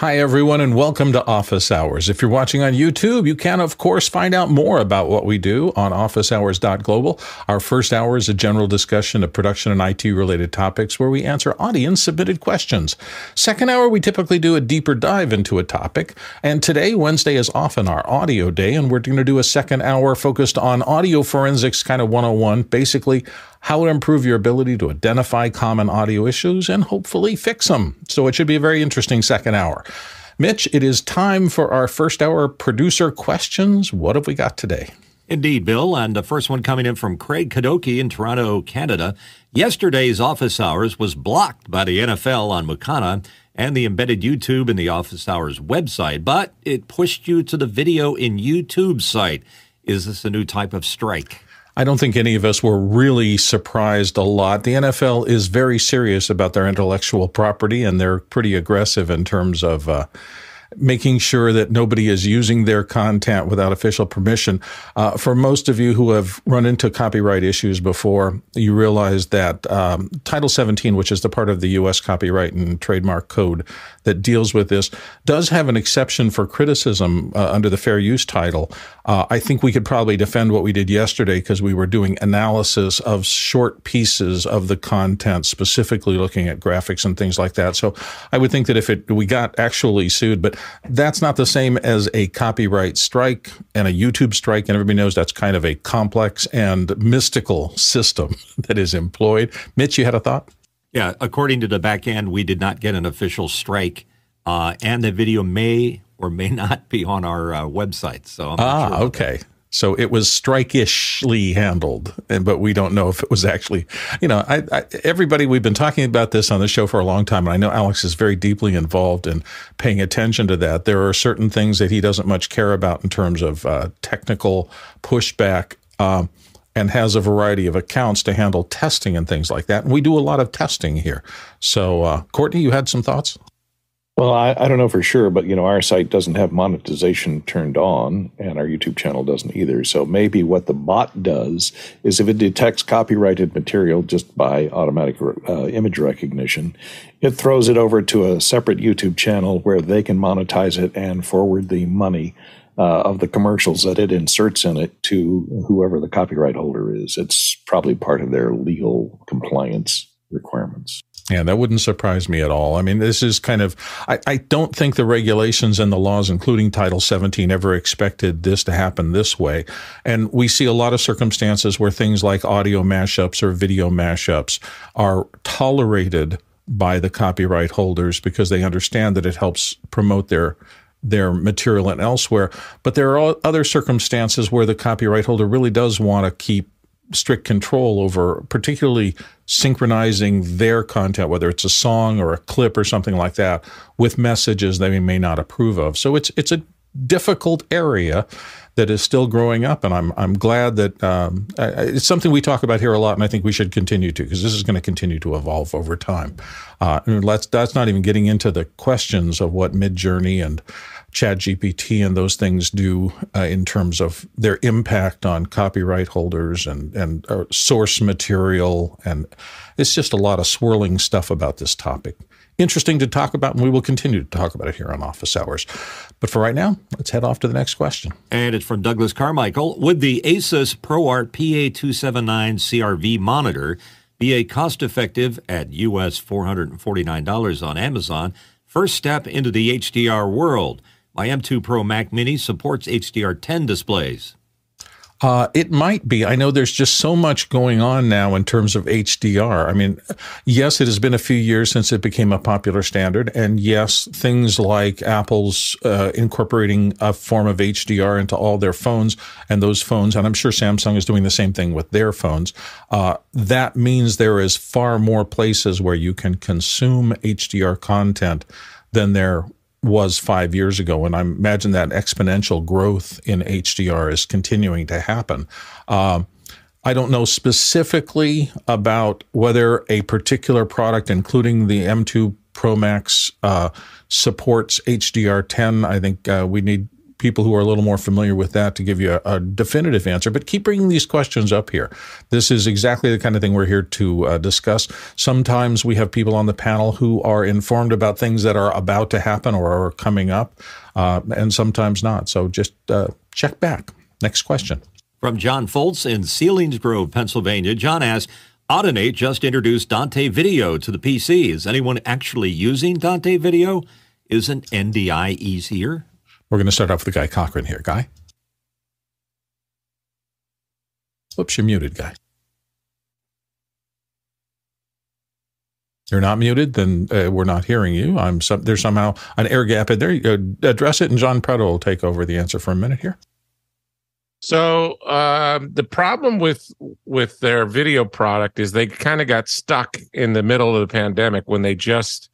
Hi, everyone, and welcome to Office Hours. If you're watching on YouTube, you can, of course, find out more about what we do on officehours.global. Our first hour is a general discussion of production and IT-related topics where we answer audience-submitted questions. Second hour, we typically do a deeper dive into a topic. And today, Wednesday, is often our audio day, and we're going to do a second hour focused on audio forensics, kind of 101, basically how to improve your ability to identify common audio issues and hopefully fix them. So it should be a very interesting second hour. Mitch, it is time for our first hour producer questions. What have we got today? Indeed, Bill. And the first one coming in from Craig Kadoki in Toronto, Canada. Yesterday's office hours was blocked by the NFL on Mukana and the embedded YouTube in the office hours website, but it pushed you to the video in YouTube site. Is this a new type of strike? I don't think any of us were really surprised a lot. The NFL is very serious about their intellectual property, and they're pretty aggressive in terms of making sure that nobody is using their content without official permission. For most of you who have run into copyright issues before, you realize that Title 17, which is the part of the U.S. Copyright and Trademark Code that deals with this, does have an exception for criticism under the fair use title. I think we could probably defend what we did yesterday because we were doing analysis of short pieces of the content, specifically looking at graphics and things like that. So I would think that if we got actually sued, but that's not the same as a copyright strike and a YouTube strike, and everybody knows that's kind of a complex and mystical system that is employed. Mitch, you had a thought? Yeah, according to the back end, we did not get an official strike, and the video may or may not be on our website. So I'm not sure. Okay. So it was strike-ishly handled, but we don't know if it was actually, you know, everybody, we've been talking about this on the show for a long time, and I know Alex is very deeply involved in paying attention to that. There are certain things that he doesn't much care about in terms of technical pushback, and has a variety of accounts to handle testing and things like that. And we do a lot of testing here. So, Courtney, you had some thoughts? Well, I don't know for sure, but, you know, our site doesn't have monetization turned on, and our YouTube channel doesn't either. So maybe what the bot does is if it detects copyrighted material just by automatic image recognition, it throws it over to a separate YouTube channel where they can monetize it and forward the money of the commercials that it inserts in it to whoever the copyright holder is. It's probably part of their legal compliance requirements. Yeah, that wouldn't surprise me at all. I mean, this is kind of, I don't think the regulations and the laws, including Title 17, ever expected this to happen this way. And we see a lot of circumstances where things like audio mashups or video mashups are tolerated by the copyright holders because they understand that it helps promote their material and elsewhere. But there are other circumstances where the copyright holder really does want to keep strict control over particularly synchronizing their content, whether it's a song or a clip or something like that, with messages that we may not approve of. So it's a difficult area that is still growing up, and I'm glad that it's something we talk about here a lot, and I think we should continue to, because this is going to continue to evolve over time. And that's not even getting into the questions of what Midjourney and ChatGPT and those things do in terms of their impact on copyright holders and source material. And it's just a lot of swirling stuff about this topic. Interesting to talk about, and we will continue to talk about it here on Office Hours. But for right now, let's head off to the next question. And it's from Douglas Carmichael. Would the Asus ProArt PA279 CRV monitor be a cost-effective at US $449 on Amazon first step into the HDR world? My M2 Pro Mac Mini supports HDR10 displays. It might be. I know there's just so much going on now in terms of HDR. I mean, yes, it has been a few years since it became a popular standard. And yes, things like Apple's incorporating a form of HDR into all their phones and those phones, and I'm sure Samsung is doing the same thing with their phones. That means there is far more places where you can consume HDR content than there was 5 years ago, and I imagine that exponential growth in HDR is continuing to happen. I don't know specifically about whether a particular product, including the M2 Pro Max, supports HDR10. I think we need people who are a little more familiar with that to give you a definitive answer. But keep bringing these questions up here. This is exactly the kind of thing we're here to discuss. Sometimes we have people on the panel who are informed about things that are about to happen or are coming up, and sometimes not. So just check back. Next question. From John Foltz in Sealings Grove, Pennsylvania. John asks, Audinate just introduced Dante Video to the PC. Is anyone actually using Dante Video? Isn't NDI easier? We're going to start off with Guy Cochran here. Guy? Whoops, you're muted, Guy. You're not muted, then we're not hearing you. There's somehow an air gap in there. You go. Address it, and John Proto will take over the answer for a minute here. So the problem with their video product is they kind of got stuck in the middle of the pandemic when they just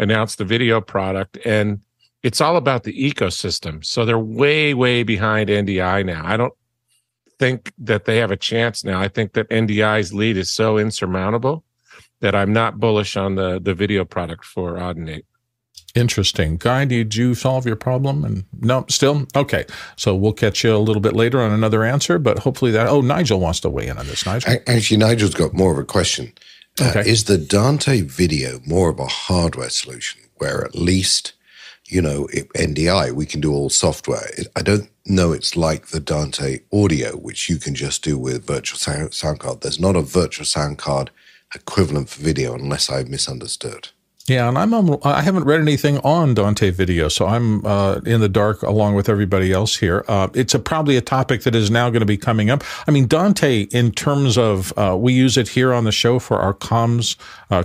announced the video product, and it's all about the ecosystem. So they're way, way behind NDI now. I don't think that they have a chance now. I think that NDI's lead is so insurmountable that I'm not bullish on the video product for Audinate. Interesting. Guy, did you solve your problem? And no, still? Okay. So we'll catch you a little bit later on another answer, but hopefully that... Oh, Nigel wants to weigh in on this. Nigel? Actually, Nigel's got more of a question. Okay. Is the Dante Video more of a hardware solution where at least, you know, NDI, we can do all software? I don't know it's like the Dante Audio, which you can just do with virtual sound card. There's not a virtual sound card equivalent for video unless I've misunderstood. Yeah, and I haven't read anything on Dante Video, so I'm in the dark along with everybody else here. It's probably a topic that is now going to be coming up. I mean, Dante, in terms of we use it here on the show for our comms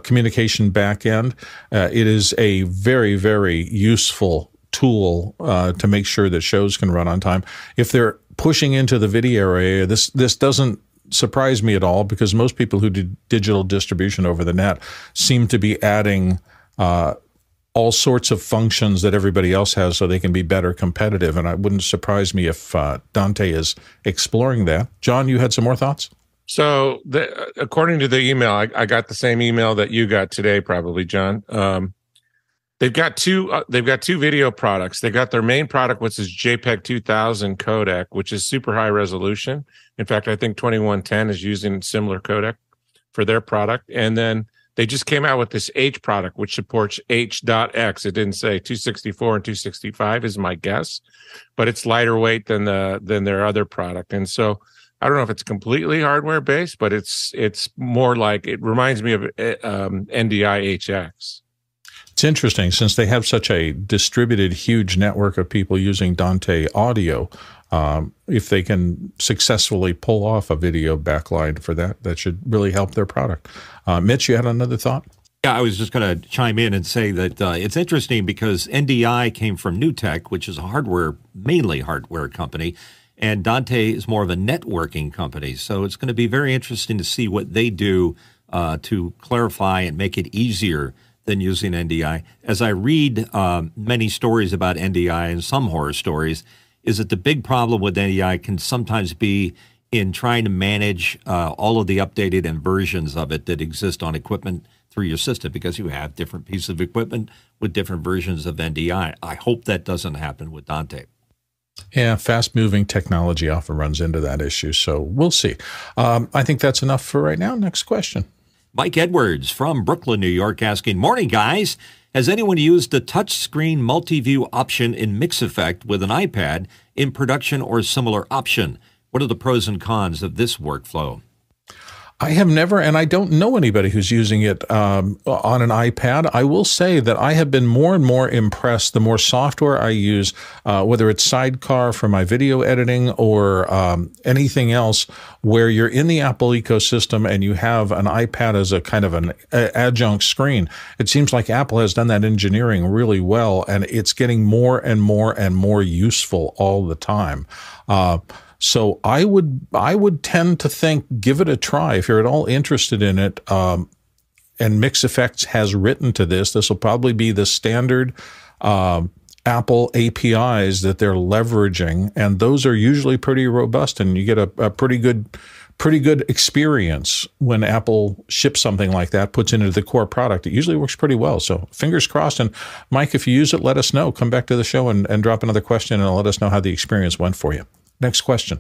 communication backend. It is a very, very useful tool to make sure that shows can run on time. If they're pushing into the video area, this doesn't surprise me at all, because most people who do digital distribution over the net seem to be adding all sorts of functions that everybody else has so they can be better competitive. And it wouldn't surprise me if Dante is exploring that. John, you had some more thoughts? So according to the email, I got the same email that you got today, probably, John. They've got two video products. They've got their main product, which is JPEG 2000 codec, which is super high resolution. In fact, I think 2110 is using similar codec for their product. And then they just came out with this H product, which supports H.X. It didn't say 264 and 265 is my guess, but it's lighter weight than their other product. And so I don't know if it's completely hardware based, but it's more like, it reminds me of NDI HX. It's interesting, since they have such a distributed, huge network of people using Dante Audio, if they can successfully pull off a video backline for that, that should really help their product. Mitch, you had another thought? Yeah, I was just going to chime in and say that it's interesting because NDI came from NewTek, which is a mainly hardware company, and Dante is more of a networking company. So it's going to be very interesting to see what they do to clarify and make it easier than using NDI. As I read many stories about NDI and some horror stories, is that the big problem with NDI can sometimes be in trying to manage all of the updated and versions of it that exist on equipment through your system, because you have different pieces of equipment with different versions of NDI. I hope that doesn't happen with Dante. Yeah, fast-moving technology often runs into that issue, so we'll see. I think that's enough for right now. Next question. Mike Edwards from Brooklyn, New York, asking, morning, guys. Has anyone used the touchscreen multi-view option in Mix Effect with an iPad in production or similar option? What are the pros and cons of this workflow? I have never, and I don't know anybody who's using it on an iPad. I will say that I have been more and more impressed the more software I use, whether it's Sidecar for my video editing or anything else, where you're in the Apple ecosystem and you have an iPad as a kind of an adjunct screen. It seems like Apple has done that engineering really well, and it's getting more and more and more useful all the time. So I would tend to think, give it a try. If you're at all interested in it, and Mix Effects has written to this, this will probably be the standard Apple APIs that they're leveraging. And those are usually pretty robust, and you get a pretty good pretty good experience when Apple ships something like that, puts it into the core product. It usually works pretty well. So fingers crossed. And Mike, if you use it, let us know. Come back to the show and drop another question and let us know how the experience went for you. Next question.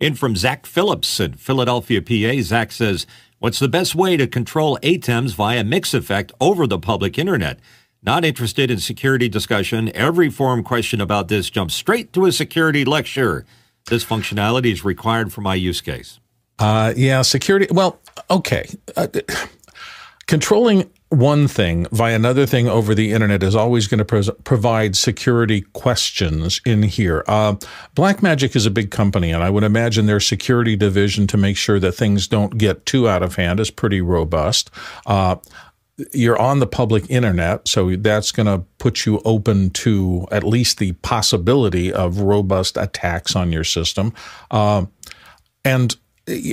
In from Zach Phillips in Philadelphia, PA. Zach says, what's the best way to control ATEMs via Mix Effect over the public internet? Not interested in security discussion. Every forum question about this jumps straight to a security lecture. This functionality is required for my use case. Yeah, security. Well, okay. Controlling one thing via another thing over the internet is always going to provide security questions in here. Blackmagic is a big company, and I would imagine their security division to make sure that things don't get too out of hand is pretty robust. You're on the public internet, so that's going to put you open to at least the possibility of robust attacks on your system. And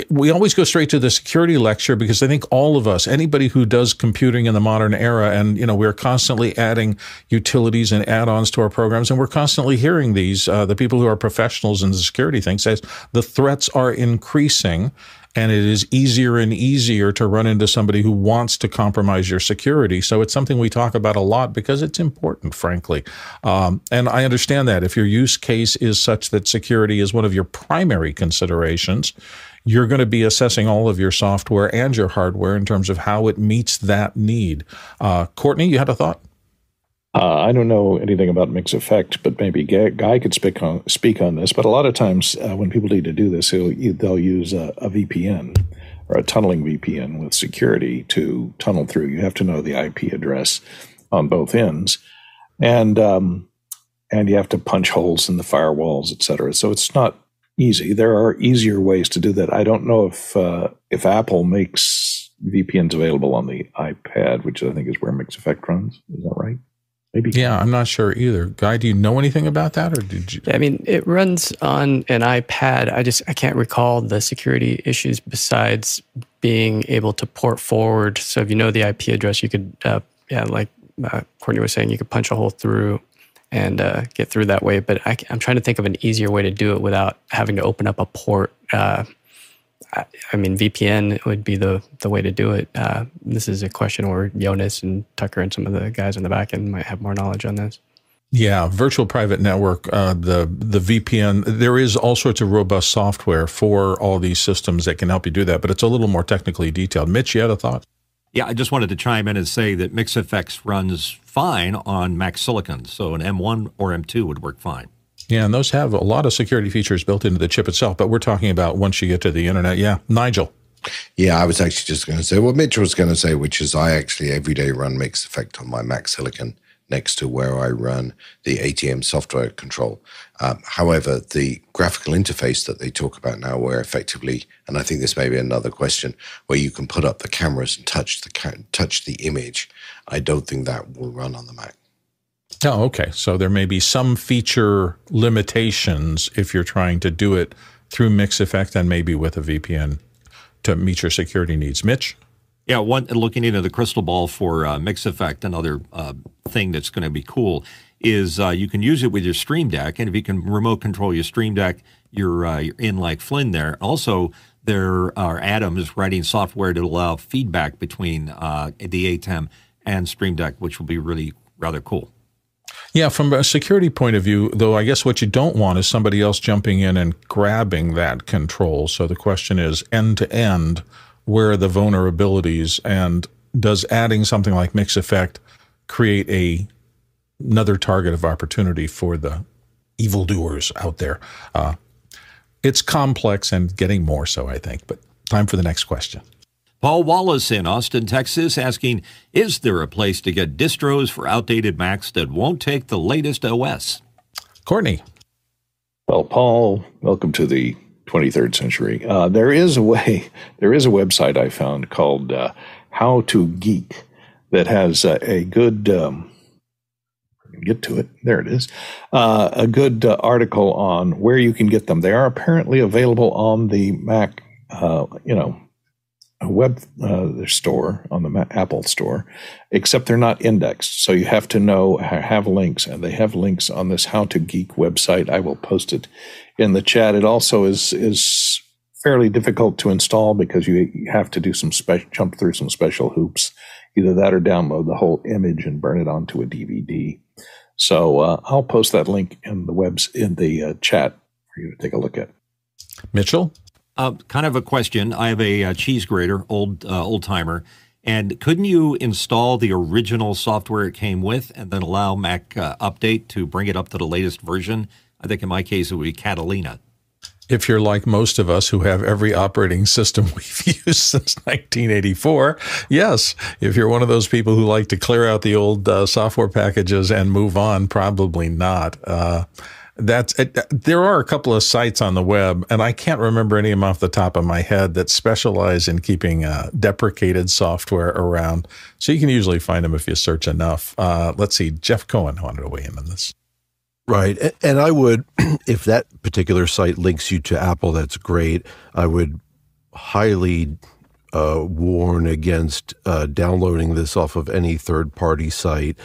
we always go straight to the security lecture because I think all of us, anybody who does computing in the modern era, and you know, we're constantly adding utilities and add-ons to our programs, and we're constantly hearing these, the people who are professionals in the security thing says the threats are increasing. And it is easier and easier to run into somebody who wants to compromise your security. So it's something we talk about a lot because it's important, frankly. And I understand that if your use case is such that security is one of your primary considerations, you're going to be assessing all of your software and your hardware in terms of how it meets that need. Courtney, you had a thought? I don't know anything about Mix Effect, but maybe Guy could speak on this. But a lot of times when people need to do this, they'll use a VPN or a tunneling VPN with security to tunnel through. You have to know the IP address on both ends, and you have to punch holes in the firewalls, et cetera. So it's not easy. There are easier ways to do that. I don't know if Apple makes VPNs available on the iPad, which I think is where Mix Effect runs. Is that right? Maybe. Yeah, I'm not sure either. Guy, do you know anything about that, or did you? I mean, it runs on an iPad. I can't recall the security issues besides being able to port forward. So if you know the IP address, you could, like Courtney was saying, you could punch a hole through and get through that way. But I'm trying to think of an easier way to do it without having to open up a port. I mean, VPN would be the way to do it. This is a question where Jonas and Tucker and some of the guys on the back end might have more knowledge on this. Yeah, virtual private network, the VPN. There is all sorts of robust software for all these systems that can help you do that, but it's a little more technically detailed. Mitch, you had a thought? Yeah, I just wanted to chime in and say that Mix Effects runs fine on Mac Silicon, so an M1 or M2 would work fine. Yeah, and those have a lot of security features built into the chip itself, but we're talking about once you get to the internet. Yeah, Nigel. Yeah, I was actually just going to say what Mitchell was going to say, which is I actually every day run Mix Effect on my Mac Silicon next to where I run the ATEM software control. However, the graphical interface that they talk about now where effectively, and I think this may be another question, where you can put up the cameras and touch the image, I don't think that will run on the Mac. Oh, okay. So there may be some feature limitations if you're trying to do it through Mix Effect and maybe with a VPN to meet your security needs. Mitch? Yeah, looking into the crystal ball for Mix Effect, another thing that's going to be cool is you can use it with your Stream Deck, and if you can remote control your Stream Deck, you're in like Flynn there. Also, there are ATEMs writing software to allow feedback between the ATEM and Stream Deck, which will be really rather cool. Yeah, from a security point of view, though, I guess what you don't want is somebody else jumping in and grabbing that control. So the question is, end-to-end, where are the vulnerabilities? And does adding something like Mix Effect create another target of opportunity for the evildoers out there? It's complex and getting more so, I think. But time for the next question. Paul Wallace in Austin, Texas, asking, is there a place to get distros for outdated Macs that won't take the latest OS? Courtney. Well, Paul, welcome to the 23rd century. There is a website I found called How to Geek that has a good, get to it, there it is, a good article on where you can get them. They are apparently available on the Mac, their store on the Apple store, except they're not indexed. So you have to have links, and they have links on this How to Geek website. I will post it in the chat. It also is fairly difficult to install because you have to do some jump through some special hoops, either that or download the whole image and burn it onto a DVD. So I'll post that link in the chat for you to take a look at. Mitchell, kind of a question. I have a cheese grater, old timer, and couldn't you install the original software it came with and then allow Mac Update to bring it up to the latest version? I think in my case it would be Catalina. If you're like most of us who have every operating system we've used since 1984, yes. If you're one of those people who like to clear out the old software packages and move on, probably not. There are a couple of sites on the web, and I can't remember any of them off the top of my head, that specialize in keeping deprecated software around. So you can usually find them if you search enough. Let's see, Jeff Cohen wanted to weigh in on this. Right. And I would, if that particular site links you to Apple, that's great. I would highly warn against downloading this off of any third-party site,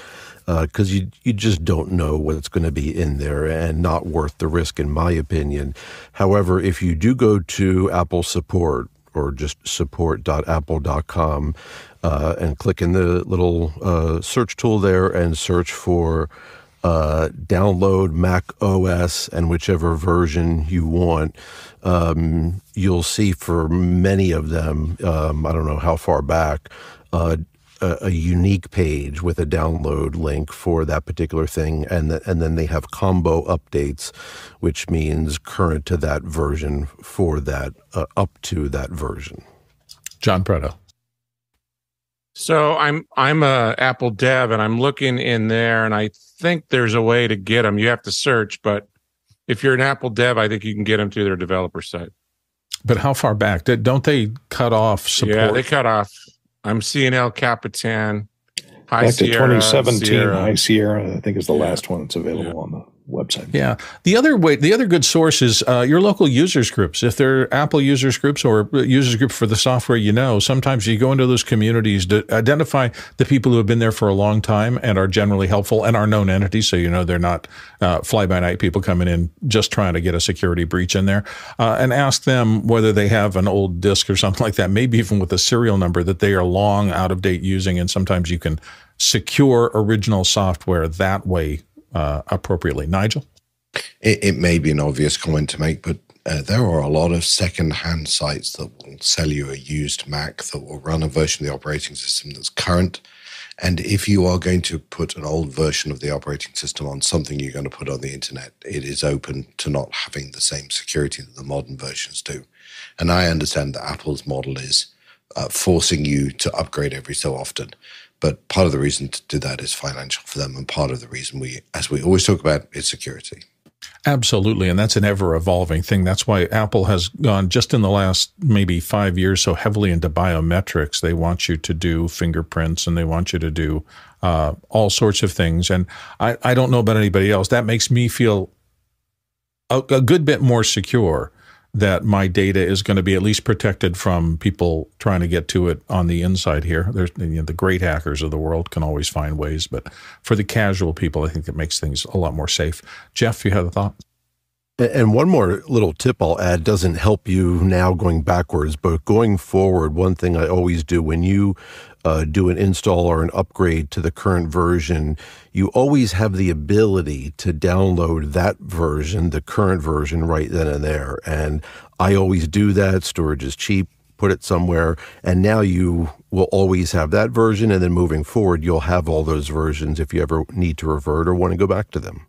because you just don't know what's going to be in there, and not worth the risk, in my opinion. However, if you do go to Apple Support, or just support.apple.com, and click in the little search tool there and search for download Mac OS and whichever version you want, you'll see for many of them, I don't know how far back, a unique page with a download link for that particular thing. And then they have combo updates, which means current to that version for that, up to that version. John Proto. So I'm a Apple dev, and I'm looking in there, and I think there's a way to get them. You have to search, but if you're an Apple dev, I think you can get them to their developer site. But how far back? Don't they cut off support? Yeah, they cut off. I'm seeing El Capitan, High Sierra. Back to 2017, Sierra. High Sierra, I think, is the last one that's available on the website. Yeah. The other good source is your local users groups. If they're Apple users groups or users group for the software, sometimes you go into those communities to identify the people who have been there for a long time and are generally helpful and are known entities. So, they're not fly-by-night people coming in just trying to get a security breach in there, and ask them whether they have an old disk or something like that, maybe even with a serial number that they are long out of date using. And sometimes you can secure original software that way appropriately. Nigel? It may be an obvious comment to make, but there are a lot of second-hand sites that will sell you a used Mac that will run a version of the operating system that's current. And if you are going to put an old version of the operating system on something you're going to put on the internet, it is open to not having the same security that the modern versions do. And I understand that Apple's model is forcing you to upgrade every so often. But part of the reason to do that is financial for them, and part of the reason as we always talk about, is security. Absolutely, and that's an ever-evolving thing. That's why Apple has gone, just in the last maybe 5 years, so heavily into biometrics. They want you to do fingerprints, and they want you to do all sorts of things. And I don't know about anybody else. That makes me feel a good bit more secure that my data is going to be at least protected from people trying to get to it on the inside here. The great hackers of the world can always find ways, but for the casual people, I think it makes things a lot more safe. Jeff, you had a thought? And one more little tip I'll add, doesn't help you now going backwards, but going forward, one thing I always do when you do an install or an upgrade to the current version, you always have the ability to download that version, the current version, right then and there. And I always do that. Storage is cheap. Put it somewhere. And now you will always have that version. And then moving forward, you'll have all those versions if you ever need to revert or want to go back to them.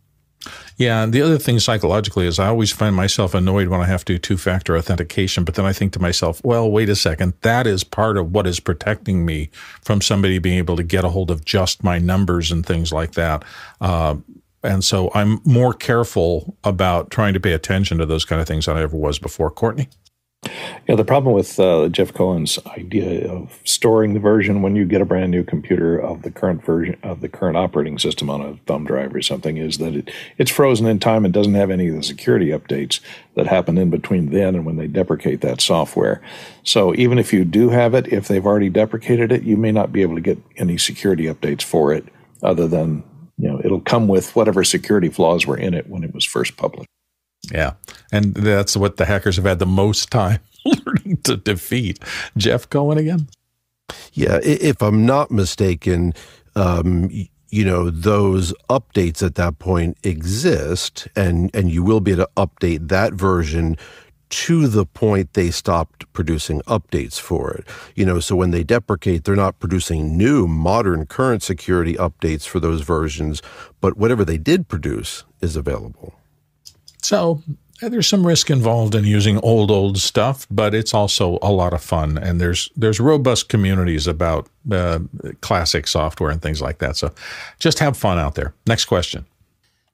Yeah, and the other thing psychologically is I always find myself annoyed when I have to do two-factor authentication, but then I think to myself, well, wait a second, that is part of what is protecting me from somebody being able to get a hold of just my numbers and things like that. And so I'm more careful about trying to pay attention to those kind of things than I ever was before. Courtney? Yeah, the problem with Jeff Cohen's idea of storing the version when you get a brand new computer of the current version of the current operating system on a thumb drive or something is that it's frozen in time and doesn't have any of the security updates that happen in between then and when they deprecate that software. So even if you do have it, if they've already deprecated it, you may not be able to get any security updates for it other than, it'll come with whatever security flaws were in it when it was first published. Yeah, and that's what the hackers have had the most time learning to defeat Jeff Cohen again. Yeah, if I'm not mistaken, you know, those updates at that point exist, and you will be able to update that version to the point they stopped producing updates for it. You know, so when they deprecate, they're not producing new, modern, current security updates for those versions, but whatever they did produce is available. So there's some risk involved in using old stuff, but it's also a lot of fun. And there's robust communities about classic software and things like that. So just have fun out there. Next question.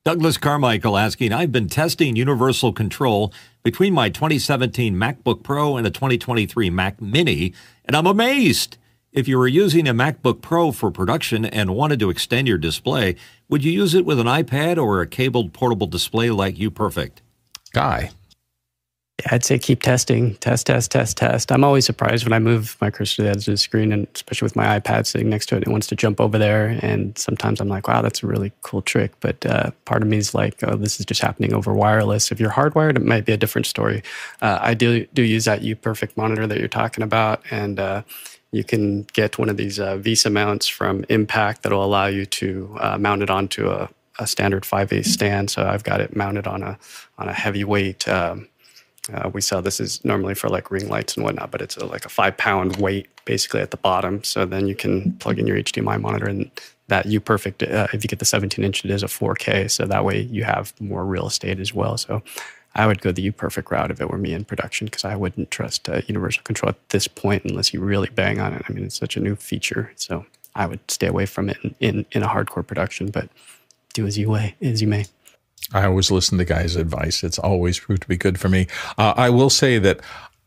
Douglas Carmichael asking, I've been testing universal control between my 2017 MacBook Pro and a 2023 Mac Mini, and I'm amazed. If you were using a MacBook Pro for production and wanted to extend your display, would you use it with an iPad or a cabled portable display like UPerfect? Guy. I'd say keep testing. Test. I'm always surprised when I move my cursor to the edge of the screen, and especially with my iPad sitting next to it, it wants to jump over there. And sometimes I'm like, wow, that's a really cool trick. But part of me is like, oh, this is just happening over wireless. If you're hardwired, it might be a different story. I do use that UPerfect monitor that you're talking about. And you can get one of these Visa mounts from Impact that'll allow you to mount it onto a standard 5/8 stand. So I've got it mounted on a heavyweight we sell this is normally for like ring lights and whatnot, but it's like a 5-pound weight basically at the bottom. So then you can plug in your HDMI monitor, and that UPerfect, if you get the 17-inch, it is a 4K. So that way you have more real estate as well. So I would go the UPerfect route if it were me in production, because I wouldn't trust universal control at this point unless you really bang on it. I mean, it's such a new feature. So I would stay away from it in a hardcore production, but do as you may. I always listen to Guy's advice. It's always proved to be good for me. I will say that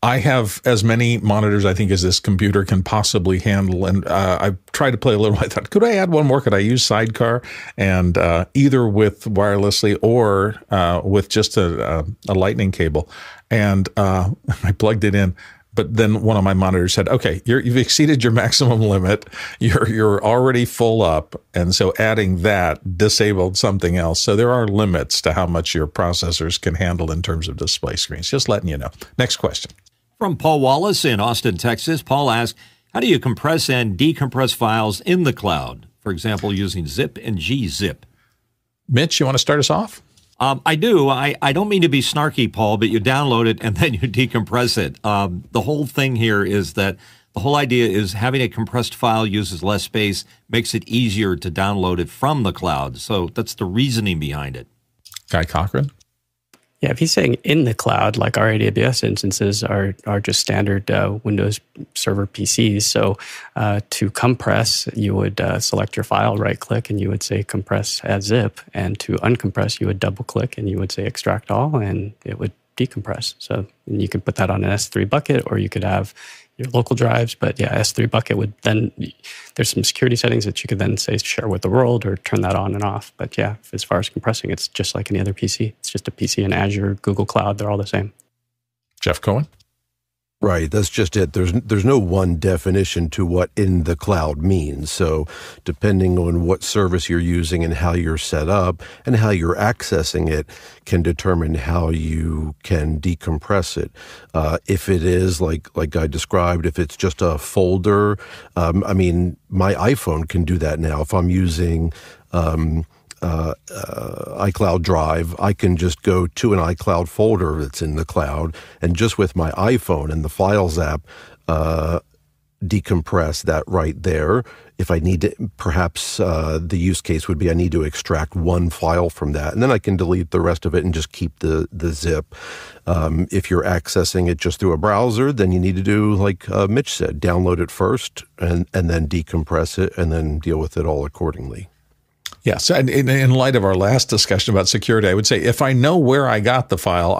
I have as many monitors, I think, as this computer can possibly handle. And I tried to play a little. I thought, could I add one more? Could I use Sidecar? And either with wirelessly or with just a lightning cable. And I plugged it in. But then one of my monitors said, okay, you've exceeded your maximum limit. You're already full up. And so adding that disabled something else. So there are limits to how much your processors can handle in terms of display screens. Just letting you know. Next question. From Paul Wallace in Austin, Texas. Paul asks, how do you compress and decompress files in the cloud? For example, using zip and gzip. Mitch, you want to start us off? I do. I don't mean to be snarky, Paul, but you download it and then you decompress it. The whole thing here is that the whole idea is having a compressed file uses less space, makes it easier to download it from the cloud. So that's the reasoning behind it. Guy Cochran? Yeah, if he's saying in the cloud, like our AWS instances are just standard Windows Server PCs. So to compress, you would select your file, right-click, and you would say compress as zip. And to uncompress, you would double-click, and you would say extract all, and it would decompress. So you can put that on an S3 bucket, or you could have your local drives. But yeah, S3 bucket would then, there's some security settings that you could then say share with the world or turn that on and off. But yeah, as far as compressing, it's just like any other PC. It's just a PC in Azure, Google Cloud, they're all the same. Jeff Cohen? Right, that's just it. There's no one definition to what in the cloud means. So depending on what service you're using and how you're set up and how you're accessing it can determine how you can decompress it. If it is, like I described, if it's just a folder, I mean, my iPhone can do that now. If I'm using iCloud Drive, I can just go to an iCloud folder that's in the cloud, and just with my iPhone and the Files app, decompress that right there. If I need to, perhaps the use case would be I need to extract one file from that, and then I can delete the rest of it and just keep the zip. If you're accessing it just through a browser, then you need to do like Mitch said, download it first and then decompress it and then deal with it all accordingly. Yes, and in light of our last discussion about security, I would say if I know where I got the file,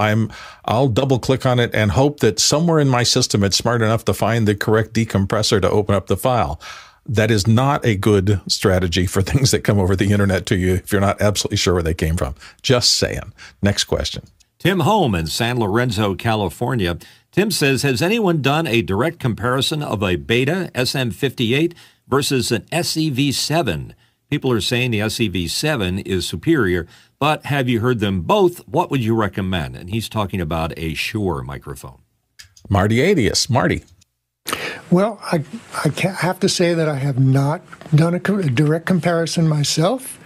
I'll double-click on it and hope that somewhere in my system it's smart enough to find the correct decompressor to open up the file. That is not a good strategy for things that come over the internet to you if you're not absolutely sure where they came from. Just saying. Next question. Tim Holm in San Lorenzo, California. Tim says, has anyone done a direct comparison of a Beta SM58 versus an SEV7? People are saying the SEV7 is superior, but have you heard them both? What would you recommend? And he's talking about a Shure microphone. Marty Adius. Marty. Well, I have to say that I have not done a direct comparison myself.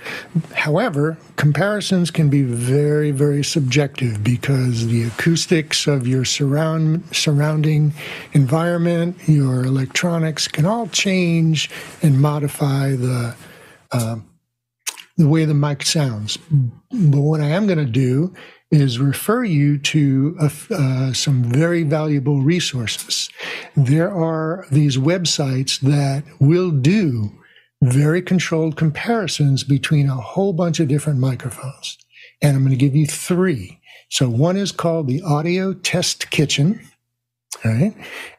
However, comparisons can be very, very subjective because the acoustics of your surrounding environment, your electronics can all change and modify the way the mic sounds. But what I am going to do is refer you to some very valuable resources. There are these websites that will do very controlled comparisons between a whole bunch of different microphones. And I'm going to give you three. So one is called the Audio Test Kitchen. All right.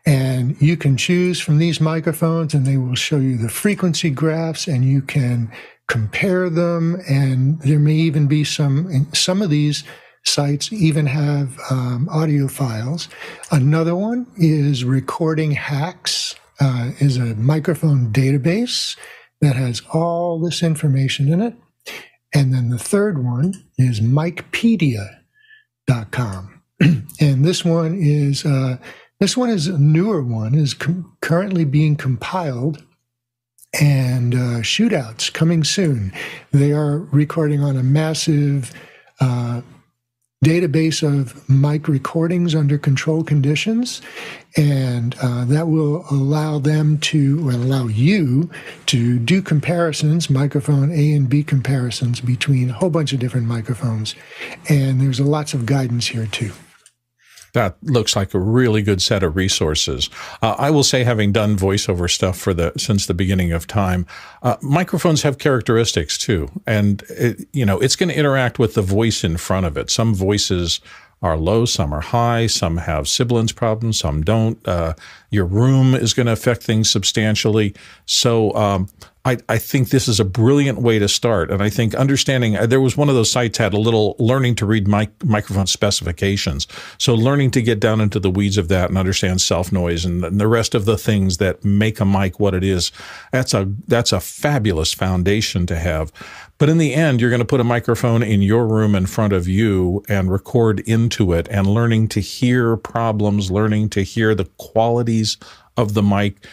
And you can choose from these microphones and they will show you the frequency graphs and you can compare them. And there may even be some of these sites even have audio files. Another one is Recording Hacks, is a microphone database that has all this information in it. And then the third one is micpedia.com. And this one is a newer one, is currently being compiled, and shootouts coming soon. They are recording on a massive database of mic recordings under controlled conditions, and that will allow them to, or allow you to do comparisons, microphone A and B comparisons between a whole bunch of different microphones. And there's lots of guidance here too. That looks like a really good set of resources. I will say, having done voiceover stuff since the beginning of time, microphones have characteristics too, and it's going to interact with the voice in front of it. Some voices are low, some are high, some have sibilance problems, some don't. Your room is going to affect things substantially. So I think this is a brilliant way to start. And I think understanding, there was one of those sites had a little learning to read microphone specifications. So learning to get down into the weeds of that and understand self-noise and the rest of the things that make a mic what it is, that's a fabulous foundation to have. But in the end, you're going to put a microphone in your room in front of you and record into it, and learning to hear problems, learning to hear the qualities of the mic,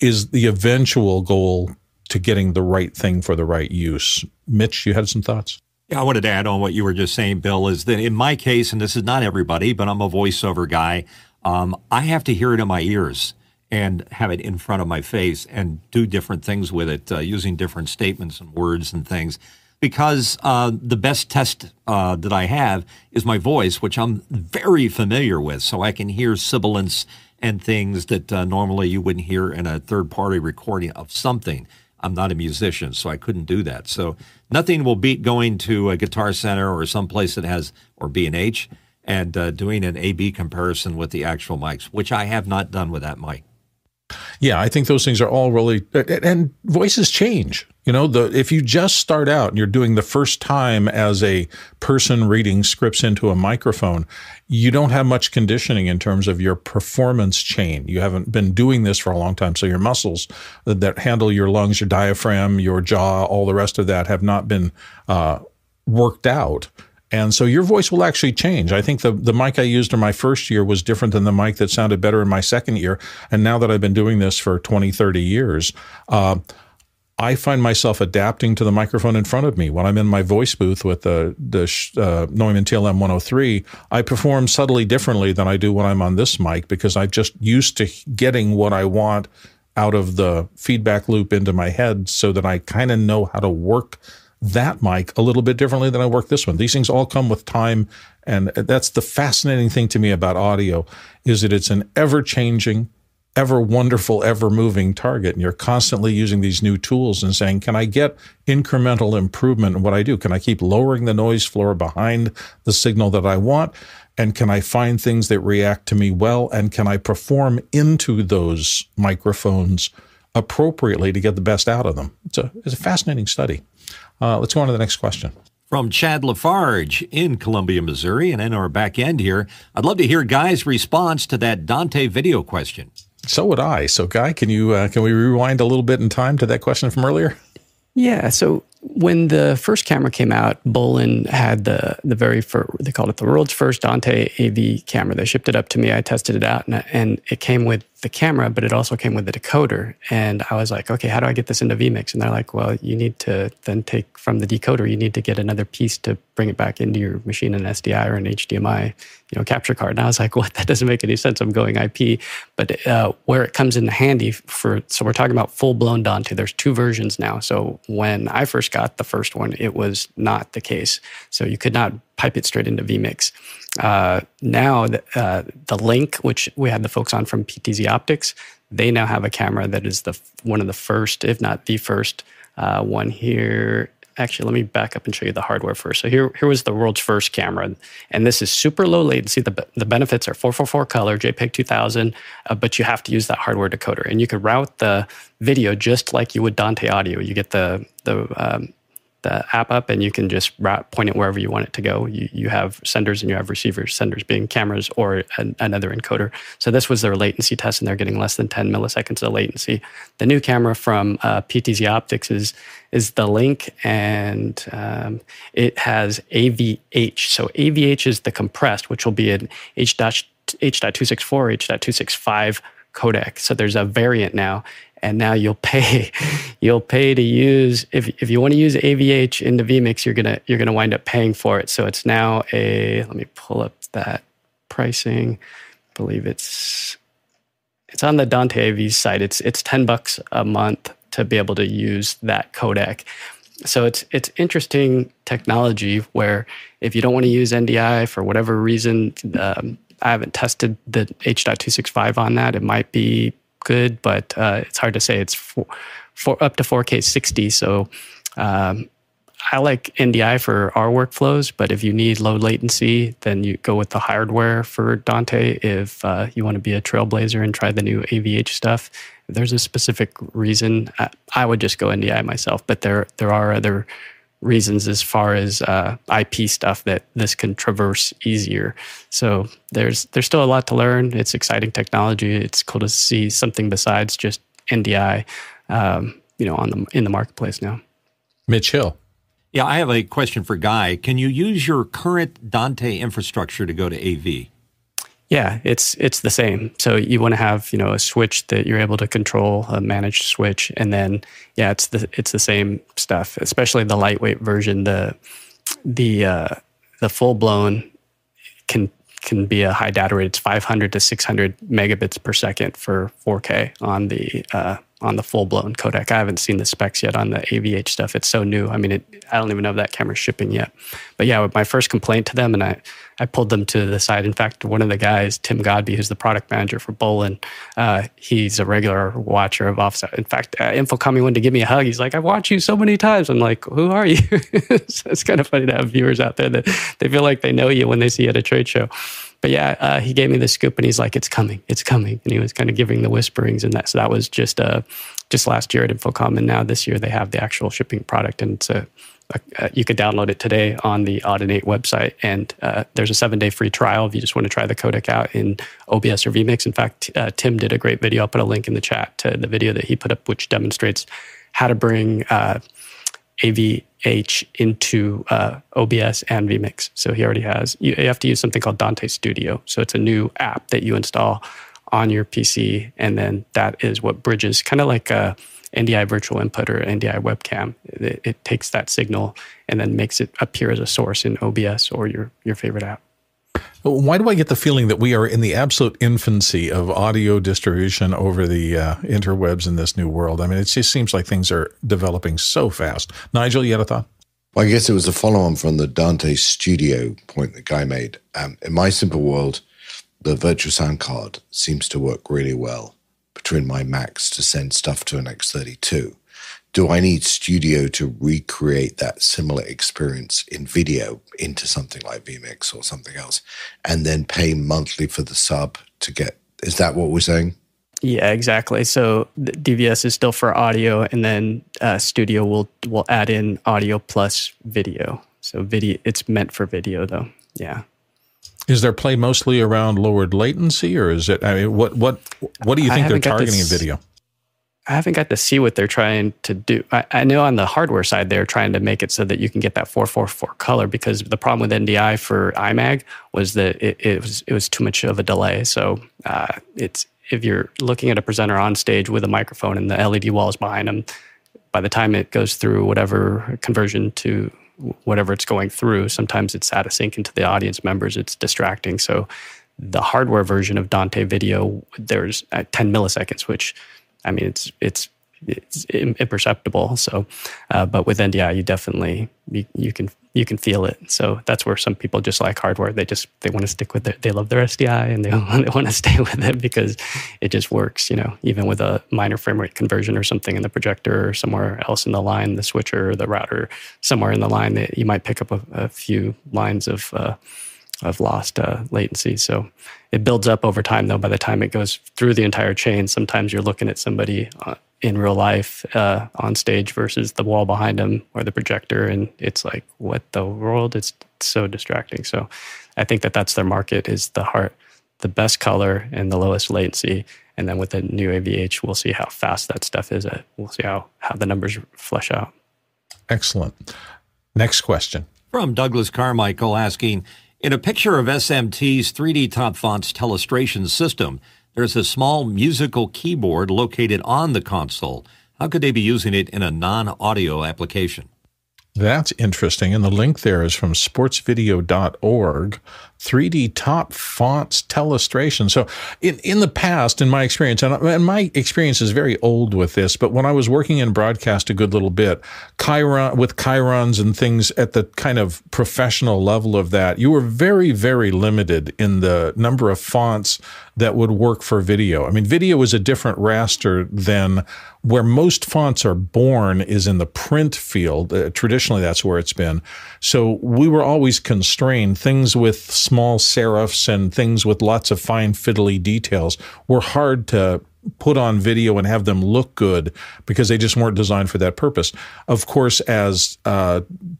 is the eventual goal to getting the right thing for the right use. Mitch, you had some thoughts? Yeah, I wanted to add on what you were just saying, Bill, is that in my case, and this is not everybody, but I'm a voiceover guy, I have to hear it in my ears and have it in front of my face and do different things with it, using different statements and words and things, because the best test that I have is my voice, which I'm very familiar with, so I can hear sibilance and things that normally you wouldn't hear in a third-party recording of something. I'm not a musician, so I couldn't do that. So nothing will beat going to a Guitar Center or someplace that has, or B&H, and doing an A-B comparison with the actual mics, which I have not done with that mic. Yeah, I think those things are all really, and voices change. If you just start out and you're doing the first time as a person reading scripts into a microphone, you don't have much conditioning in terms of your performance chain. You haven't been doing this for a long time. So your muscles that handle your lungs, your diaphragm, your jaw, all the rest of that have not been worked out. And so your voice will actually change. I think the mic I used in my first year was different than the mic that sounded better in my second year. And now that I've been doing this for 20, 30 years, I find myself adapting to the microphone in front of me. When I'm in my voice booth with the Neumann TLM 103, I perform subtly differently than I do when I'm on this mic, because I'm just used to getting what I want out of the feedback loop into my head, so that I kind of know how to work that mic a little bit differently than I work this one. These things all come with time, and that's the fascinating thing to me about audio, is that it's an ever-changing, ever-wonderful, ever-moving target, and you're constantly using these new tools and saying, can I get incremental improvement in what I do? Can I keep lowering the noise floor behind the signal that I want? And can I find things that react to me well? And can I perform into those microphones appropriately to get the best out of them? It's a fascinating study. Let's go on to the next question. From Chad Lafarge in Columbia, Missouri, and in our back end here, I'd love to hear Guy's response to that Dante video question. So would I. So Guy, can we rewind a little bit in time to that question from earlier? Yeah. So when the first camera came out, Bolin had the very first, they called it the world's first Dante AV camera. They shipped it up to me. I tested it out, and it came with the camera, but it also came with the decoder. And I was like, okay, how do I get this into vMix? And they're like, well, you need to then take from the decoder, you need to get another piece to bring it back into your machine, an SDI or an HDMI, you know, capture card. And I was like, what? That doesn't make any sense. I'm going IP. But where it comes in handy for, so we're talking about full-blown Dante. There's two versions now. So when I first got the first one, it was not the case. So you could not pipe it straight into vMix. Now, the Link, which we had the folks on from PTZ Optics, they now have a camera that is the one of the first, if not the first one here. Actually, let me back up and show you the hardware first. So here was the world's first camera, and this is super low latency. The benefits are 444 color, JPEG 2000, but you have to use that hardware decoder. And you can route the video just like you would Dante audio. You get the app up, and you can just route, point it wherever you want it to go. You have senders and you have receivers, senders being cameras or another encoder. So this was their latency test, and they're getting less than 10 milliseconds of latency. The new camera from PTZ Optics is the Link, and it has AVH. So AVH is the compressed, which will be an H.264, H.265 codec. So there's a variant now. And now you'll pay to use, if you want to use AVH into vMix, you're gonna wind up paying for it. So it's now let me pull up that pricing. I believe it's on the Dante AV site. It's $10 a month to be able to use that codec. So it's interesting technology where if you don't want to use NDI for whatever reason, I haven't tested the H.265 on that. It might be good, but it's hard to say. It's for up to 4K 60. So I like NDI for our workflows, but if you need low latency, then you go with the hardware for Dante. If you want to be a trailblazer and try the new AVH stuff, if there's a specific reason, I would just go NDI myself. But there are other reasons as far as IP stuff that this can traverse easier. So there's still a lot to learn. It's exciting technology. It's cool to see something besides just NDI, in the marketplace now. Mitch Hill. Yeah, I have a question for Guy. Can you use your current Dante infrastructure to go to AV? Yeah, it's the same. So you want to have, a switch that you're able to control, a managed switch, and then yeah, it's the same stuff. Especially the lightweight version, the full blown can be a high data rate. It's 500 to 600 megabits per second for 4K on the full blown codec. I haven't seen the specs yet on the AVH stuff. It's so new. I mean, I don't even know if that camera's shipping yet. But yeah, my first complaint to them, and I pulled them to the side. In fact, one of the guys, Tim Godby, who's the product manager for Bolin, he's a regular watcher of Offset. In fact, Infocom wanted to give me a hug. He's like, I've watched you so many times. I'm like, who are you? So it's kind of funny to have viewers out there that they feel like they know you when they see you at a trade show. But yeah, he gave me the scoop, and he's like, it's coming. And he was kind of giving the whisperings, and that. So that was just last year at Infocom, and now this year they have the actual shipping product, and it's you could download it today on the Audinate website, and there's a 7-day free trial if you just want to try the codec out in OBS or vMix. In fact, Tim did a great video. I'll put a link in the chat to the video that he put up, which demonstrates how to bring AVH into OBS and vMix. So he already has, you have to use something called Dante Studio. So it's a new app that you install on your PC, and then that is what bridges, kind of like a NDI virtual input or NDI webcam. It takes that signal and then makes it appear as a source in OBS or your favorite app. Why do I get the feeling that we are in the absolute infancy of audio distribution over the interwebs in this new world? I mean, it just seems like things are developing so fast. Nigel, you had a thought? Well, I guess it was a follow-on from the Dante Studio point that Guy made. In my simple world, the virtual sound card seems to work really well between my Macs to send stuff to an X32. Do I need Studio to recreate that similar experience in video into something like vMix or something else, and then pay monthly for the sub to get? Is that what we're saying? Yeah, exactly. So DVS is still for audio, and then Studio will add in audio plus video. So video, it's meant for video though. Yeah. Is their play mostly around lowered latency, or is it? I mean, what do you think they're targeting in video? I haven't got to see what they're trying to do. I know on the hardware side, they're trying to make it so that you can get that 444 color, because the problem with NDI for iMag was that it was too much of a delay. So if you're looking at a presenter on stage with a microphone and the LED wall is behind them, by the time it goes through whatever conversion to whatever it's going through, sometimes it's out of sync, and to the audience members, it's distracting. So the hardware version of Dante Video, there's 10 milliseconds, which, I mean, it's imperceptible. So, but with NDI, you definitely you can feel it. So that's where some people just like hardware. They want to stick with it. They love their SDI and they want to stay with it because it just works. You know, even with a minor frame rate conversion or something in the projector or somewhere else in the line, the switcher, or the router, somewhere in the line, that you might pick up a few lines of lost latency. So it builds up over time, though. By the time it goes through the entire chain, sometimes you're looking at somebody in real life on stage versus the wall behind them or the projector, and it's like, what the world? It's so distracting. So I think that's their market, is the best color and the lowest latency. And then with the new AVH, we'll see how fast that stuff is. We'll see how the numbers flesh out. Excellent. Next question. From Douglas Carmichael asking, in a picture of SMT's 3D Top Fonts Telestration system, there's a small musical keyboard located on the console. How could they be using it in a non-audio application? That's interesting. And the link there is from sportsvideo.org, 3D Top Fonts Telestration. So in the past, in my experience, and my experience is very old with this, but when I was working in broadcast a good little bit, chyrons and things at the kind of professional level of that, you were very, very limited in the number of fonts that would work for video. I mean, video is a different raster than where most fonts are born, is in the print field. Traditionally, that's where it's been. So we were always constrained. Things with small serifs and things with lots of fine fiddly details were hard to put on video and have them look good because they just weren't designed for that purpose. Of course, as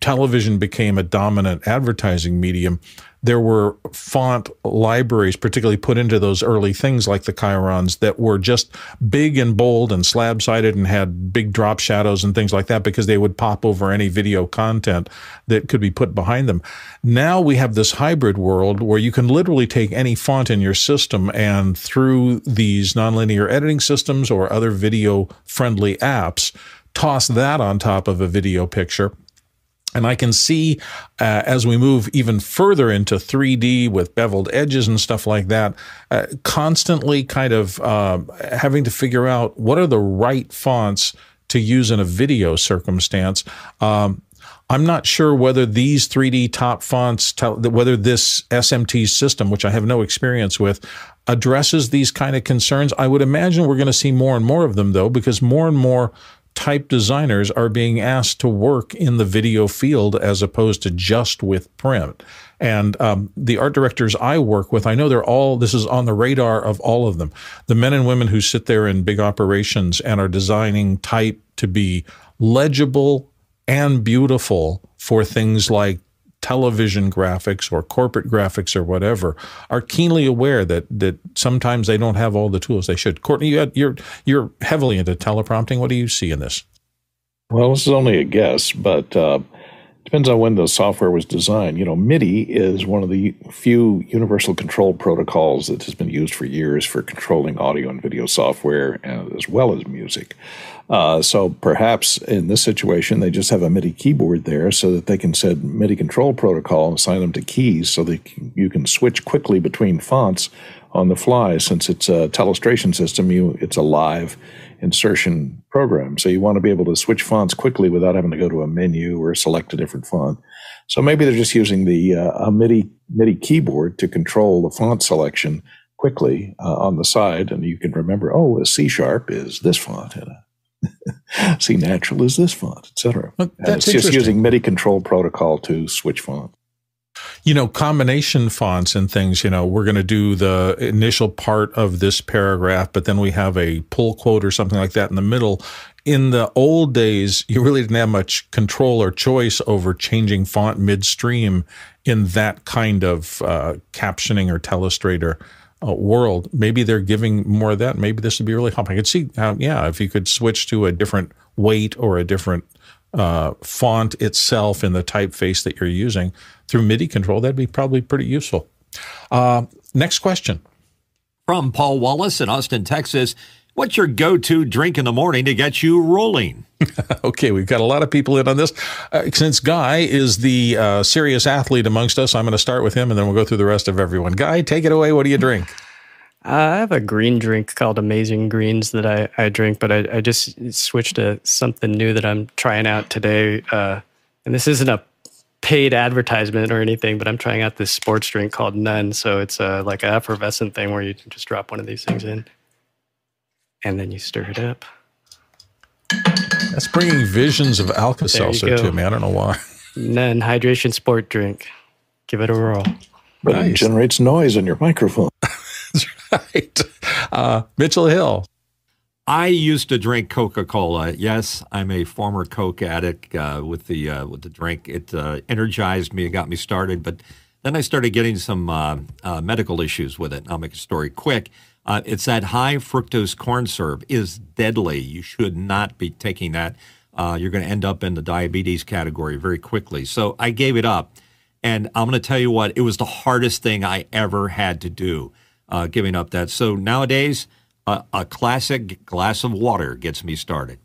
television became a dominant advertising medium, there were font libraries particularly put into those early things like the chyrons that were just big and bold and slab-sided and had big drop shadows and things like that because they would pop over any video content that could be put behind them. Now we have this hybrid world where you can literally take any font in your system and through these nonlinear editing systems or other video-friendly apps, toss that on top of a video picture. And I can see as we move even further into 3D with beveled edges and stuff like that, constantly kind of having to figure out what are the right fonts to use in a video circumstance. I'm not sure whether these 3D Top Fonts, whether this SMT system, which I have no experience with, addresses these kind of concerns. I would imagine we're going to see more and more of them, though, because more and more type designers are being asked to work in the video field as opposed to just with print. And the art directors I work with, I know this is on the radar of all of them. The men and women who sit there in big operations and are designing type to be legible and beautiful for things like television graphics or corporate graphics or whatever, are keenly aware that sometimes they don't have all the tools they should. Courtney, you're heavily into teleprompting. What do you see in this? Well, this is only a guess, but depends on when the software was designed. You know, MIDI is one of the few universal control protocols that has been used for years for controlling audio and video software as well as music. So perhaps in this situation, they just have a MIDI keyboard there so that they can set MIDI control protocol and assign them to keys so that you can switch quickly between fonts on the fly. Since it's a telestration system, it's a live insertion program. So you want to be able to switch fonts quickly without having to go to a menu or select a different font. So maybe they're just using a MIDI keyboard to control the font selection quickly on the side. And you can remember, oh, a C# is this font. And a C natural is this font, etc. It's just using MIDI control protocol to switch fonts. You know, combination fonts and things, you know, we're going to do the initial part of this paragraph, but then we have a pull quote or something like that in the middle. In the old days, you really didn't have much control or choice over changing font midstream in that kind of captioning or telestrator world. Maybe they're giving more of that. Maybe this would be really helpful. I could see, yeah, if you could switch to a different weight or a different font itself in the typeface that you're using through MIDI control, that'd be probably pretty useful. Next question. From Paul Wallace in Austin, Texas. What's your go-to drink in the morning to get you rolling? Okay, we've got a lot of people in on this. Since Guy is the serious athlete amongst us, I'm going to start with him, and then we'll go through the rest of everyone. Guy, take it away. What do you drink? I have a green drink called Amazing Greens that I drink, but I just switched to something new that I'm trying out today. And this isn't a paid advertisement or anything, but I'm trying out this sports drink called None. So it's like an effervescent thing where you just drop one of these things in, and then you stir it up. That's bringing visions of Alka-Seltzer to me. I don't know why. None hydration sport drink. Give it a roll. But nice. It generates noise in your microphone. That's right. Mitchell Hill. I used to drink Coca-Cola. Yes, I'm a former Coke addict with the drink. It energized me and got me started. But then I started getting some medical issues with it. And I'll make a story quick. It's that high fructose corn syrup is deadly. You should not be taking that. You're going to end up in the diabetes category very quickly. So I gave it up. And I'm going to tell you what, it was the hardest thing I ever had to do, giving up that. So nowadays, a classic glass of water gets me started.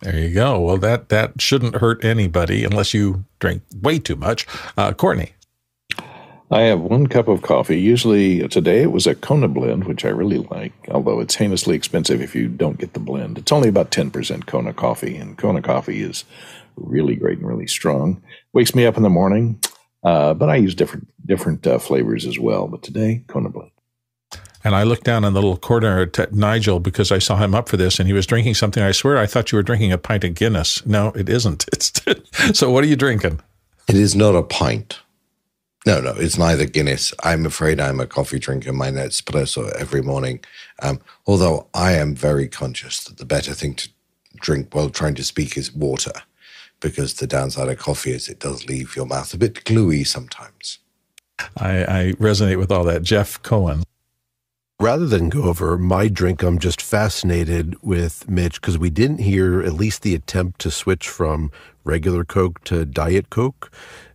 There you go. Well, that shouldn't hurt anybody unless you drink way too much. Courtney. I have one cup of coffee. Usually today it was a Kona blend, which I really like, although it's heinously expensive if you don't get the blend. It's only about 10% Kona coffee, and Kona coffee is really great and really strong. Wakes me up in the morning, but I use different flavors as well. But today, Kona blend. And I looked down in the little corner at Nigel because I saw him up for this, and he was drinking something. I swear I thought you were drinking a pint of Guinness. No, it isn't. So what are you drinking? It is not a pint. No, it's neither Guinness. I'm afraid I'm a coffee drinker. Mine espresso every morning. Although I am very conscious that the better thing to drink while trying to speak is water, because the downside of coffee is it does leave your mouth a bit gluey sometimes. I resonate with all that. Jeff Cohen. Rather than go over my drink, I'm just fascinated with Mitch because we didn't hear at least the attempt to switch from regular Coke to Diet Coke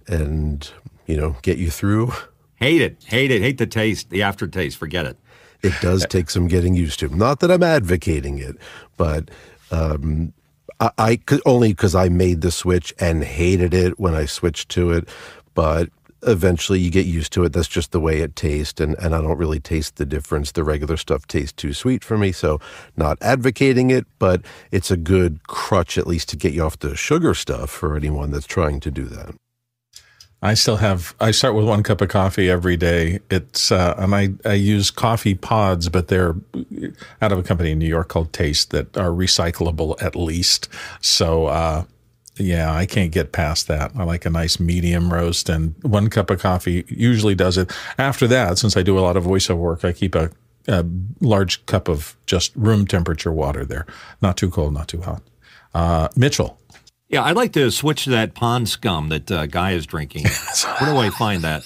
and, you know, get you through. Hate it. Hate the taste, the aftertaste. Forget it. It does take some getting used to. Not that I'm advocating it, but I could only because I made the switch and hated it when I switched to it. But eventually you get used to it. That's just the way it tastes, and I don't really taste the difference. The regular stuff tastes too sweet for me, so not advocating it, but it's a good crutch at least to get you off the sugar stuff for anyone that's trying to do that. I start with one cup of coffee every day. It's and I use coffee pods, but they're out of a company in New York called Taste that are recyclable at least. So yeah, I can't get past that. I like a nice medium roast, and one cup of coffee usually does it. After that, since I do a lot of voiceover work, I keep a large cup of just room temperature water there. Not too cold, not too hot. Mitchell. Yeah, I'd like to switch to that pond scum that Guy is drinking. Where do I find that?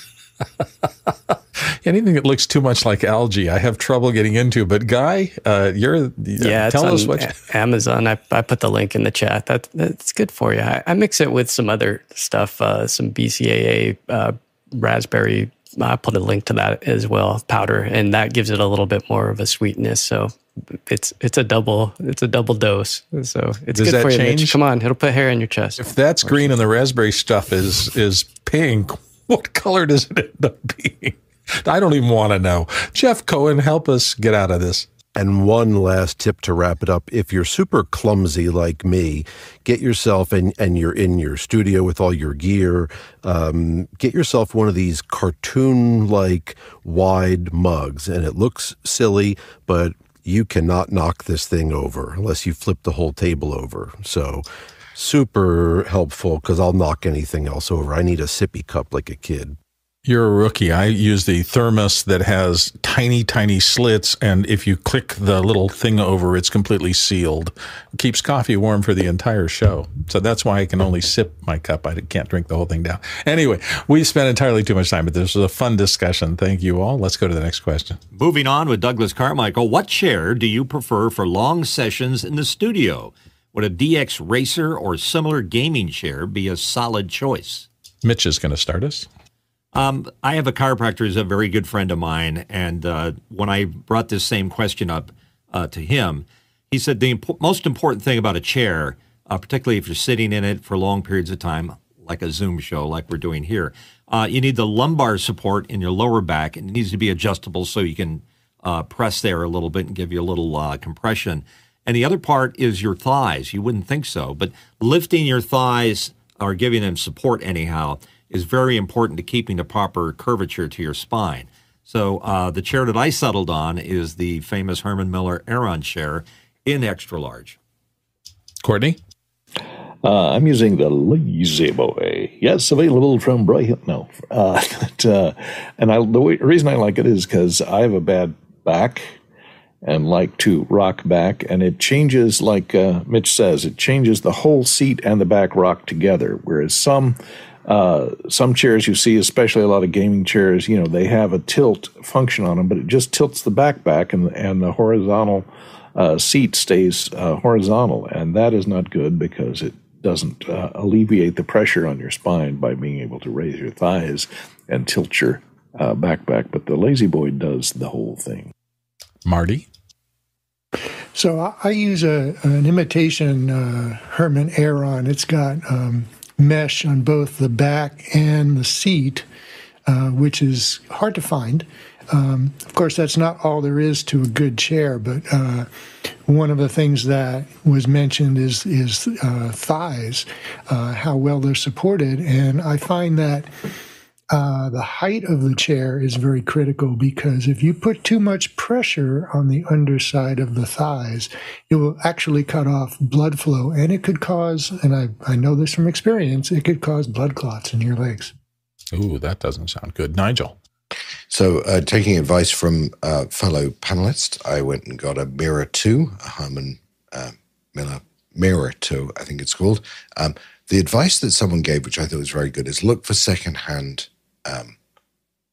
Anything that looks too much like algae, I have trouble getting into. But Guy, tell us what Amazon. I put the link in the chat. That's good for you. I mix it with some other stuff, some BCAA raspberry. I put a link to that as well, powder, and that gives it a little bit more of a sweetness. So it's a double dose. So it's good for you, Mitch. Come on, it'll put hair on your chest. If that's green and the raspberry stuff is pink, what color does it end up being? I don't even want to know. Jeff Cohen, help us get out of this. And one last tip to wrap it up. If you're super clumsy like me, get yourself, and you're in your studio with all your gear, get yourself one of these cartoon-like wide mugs. And it looks silly, but you cannot knock this thing over unless you flip the whole table over. So super helpful because I'll knock anything else over. I need a sippy cup like a kid. You're a rookie. I use the thermos that has tiny, tiny slits, and if you click the little thing over, it's completely sealed. It keeps coffee warm for the entire show. So that's why I can only sip my cup. I can't drink the whole thing down. Anyway, we spent entirely too much time, but this was a fun discussion. Thank you all. Let's go to the next question. Moving on with Douglas Carmichael. What chair do you prefer for long sessions in the studio? Would a DX Racer or similar gaming chair be a solid choice? Mitch is going to start us. I have a chiropractor who's a very good friend of mine, and when I brought this same question up to him, he said the most important thing about a chair, particularly if you're sitting in it for long periods of time, like a Zoom show like we're doing here, you need the lumbar support in your lower back, and it needs to be adjustable so you can press there a little bit and give you a little compression. And the other part is your thighs. You wouldn't think so, but lifting your thighs or giving them support anyhow is very important to keeping the proper curvature to your spine. So the chair that I settled on is the famous Herman Miller Aeron chair in extra large. Courtney? I'm using the Lazy Boy. Yes, available from Brighton. No. The reason I like it is because I have a bad back and like to rock back, and it changes, like Mitch says, it changes the whole seat and the back rock together, whereas some chairs you see, especially a lot of gaming chairs, you know, they have a tilt function on them, but it just tilts the back and the horizontal seat stays horizontal. And that is not good because it doesn't alleviate the pressure on your spine by being able to raise your thighs and tilt your back. But the Lazy Boy does the whole thing. Marty? So I use an imitation Herman Aeron. It's got mesh on both the back and the seat, which is hard to find. Of course, that's not all there is to a good chair, but one of the things that was mentioned is thighs, how well they're supported. And I find that the height of the chair is very critical, because if you put too much pressure on the underside of the thighs, it will actually cut off blood flow, and it could cause, and I know this from experience, it could cause blood clots in your legs. Ooh, that doesn't sound good. Nigel? So taking advice from a fellow panelist, I went and got a Mirror 2, a Herman Miller Mirror 2, I think it's called. The advice that someone gave, which I thought was very good, is look for secondhand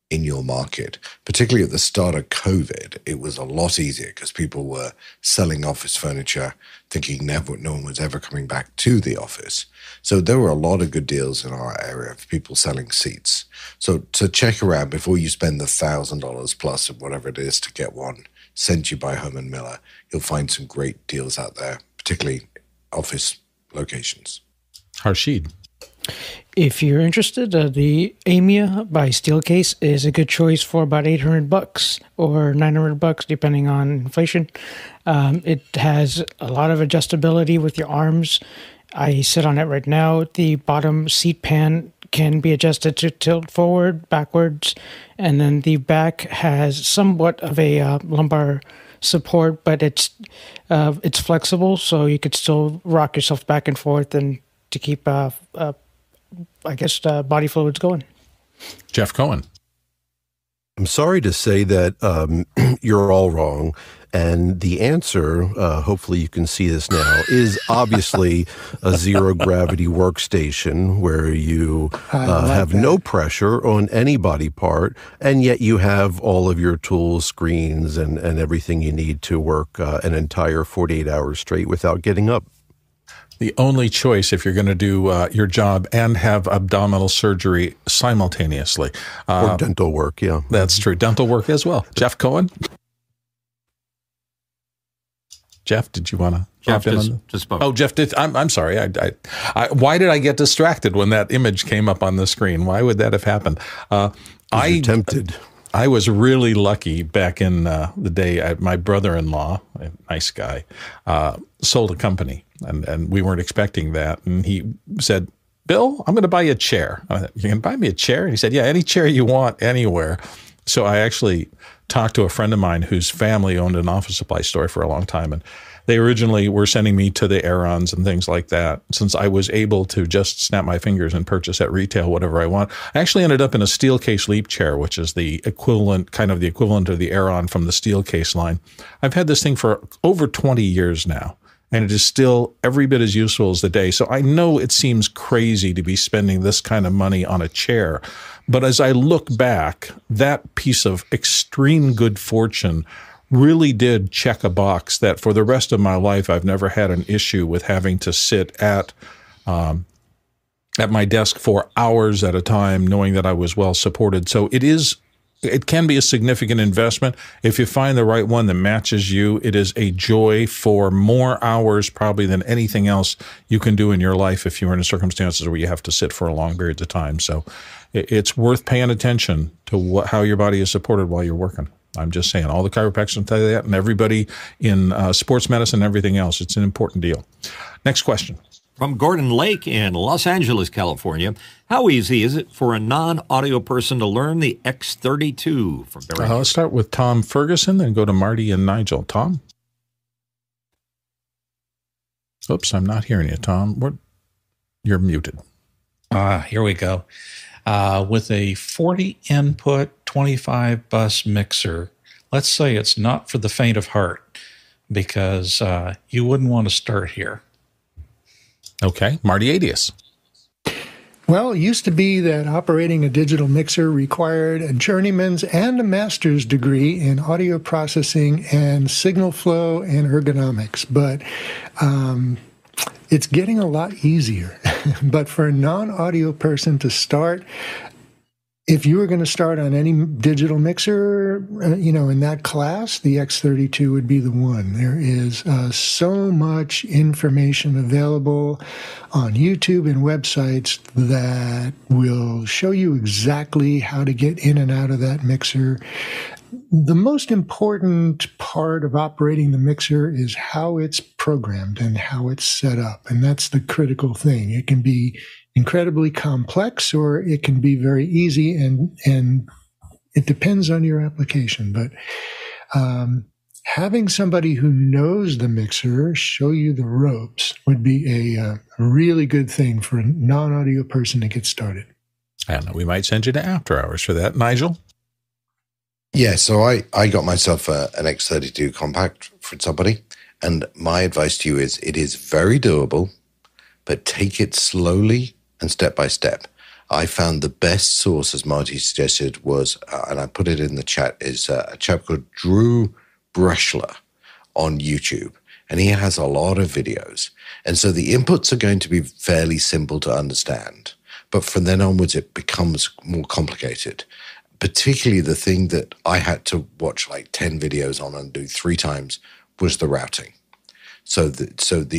in your market, particularly at the start of COVID. It was a lot easier because people were selling office furniture, thinking no one was ever coming back to the office. So there were a lot of good deals in our area for people selling seats. So to check around before you spend the $1,000 plus of whatever it is to get one sent you by Herman Miller, you'll find some great deals out there, particularly office locations. Harshid? If you're interested, the Amia by Steelcase is a good choice for about $800 or $900, depending on inflation. It has a lot of adjustability with your arms. I sit on it right now. The bottom seat pan can be adjusted to tilt forward, backwards, and then the back has somewhat of a lumbar support, but it's flexible, so you could still rock yourself back and forth and to keep, body fluids going. Jeff Cohen. I'm sorry to say that you're all wrong. And the answer, hopefully you can see this now, is obviously a zero-gravity workstation where you have no pressure on any body part, and yet you have all of your tools, screens, and everything you need to work an entire 48 hours straight without getting up. The only choice if you're going to do your job and have abdominal surgery simultaneously. Or dental work, yeah. That's true. Dental work as well. Jeff Cohen? Jeff, did you want to? Jeff just spoke. Oh, Jeff did. I'm sorry. Why did I get distracted when that image came up on the screen? Why would that have happened? I tempted. I was really lucky back in the day. My brother-in-law, a nice guy, sold a company, and we weren't expecting that. And he said, "Bill, I'm going to buy you a chair. I said, you're going to buy me a chair?" And he said, "Yeah, any chair you want, anywhere." So I actually talked to a friend of mine whose family owned an office supply store for a long time, and They originally were sending me to the Aerons and things like that, since I was able to just snap my fingers and purchase at retail whatever I want. I actually ended up in a steel case leap chair, which is the equivalent, kind of the equivalent of the Aeron from the steel case line. I've had this thing for over 20 years now, and it is still every bit as useful as the day. So I know it seems crazy to be spending this kind of money on a chair. But as I look back, that piece of extreme good fortune really did check a box that for the rest of my life, I've never had an issue with having to sit at my desk for hours at a time, knowing that I was well supported. So it is, it can be a significant investment. If you find the right one that matches you, it is a joy for more hours probably than anything else you can do in your life if you're in circumstances where you have to sit for long periods of time. So it's worth paying attention to how your body is supported while you're working. I'm just saying, all the chiropractors will tell you that, and everybody in sports medicine and everything else. It's an important deal. Next question. From Gordon Lake in Los Angeles, California. How easy is it for a non-audio person to learn the X32 from Barry? Let's start with Tom Ferguson, then go to Marty and Nigel. Tom? Oops, I'm not hearing you, Tom. You're muted. Here we go. With a 40-input, 25-bus mixer, let's say it's not for the faint of heart, because you wouldn't want to start here. Okay. Marty Adius. Well, it used to be that operating a digital mixer required a journeyman's and a master's degree in audio processing and signal flow and ergonomics, but it's getting a lot easier. But for a non-audio person to start, if you were going to start on any digital mixer, in that class, the X32 would be the one. There is so much information available on YouTube and websites that will show you exactly how to get in and out of that mixer. The most important part of operating the mixer is how it's programmed and how it's set up, and that's the critical thing. It can be incredibly complex, or it can be very easy, and it depends on your application. But having somebody who knows the mixer show you the ropes would be a really good thing for a non-audio person to get started. I don't know. We might send you to After Hours for that. Nigel? Yeah, so I got myself an X32 compact from somebody, and my advice to you is it is very doable, but take it slowly and step by step. I found the best source, as Marty suggested, was, and I put it in the chat, is a chap called Drew Brushler on YouTube, and he has a lot of videos. And so the inputs are going to be fairly simple to understand, but from then onwards it becomes more complicated. Particularly the thing that I had to watch like 10 videos on and do 3 times was the routing. So the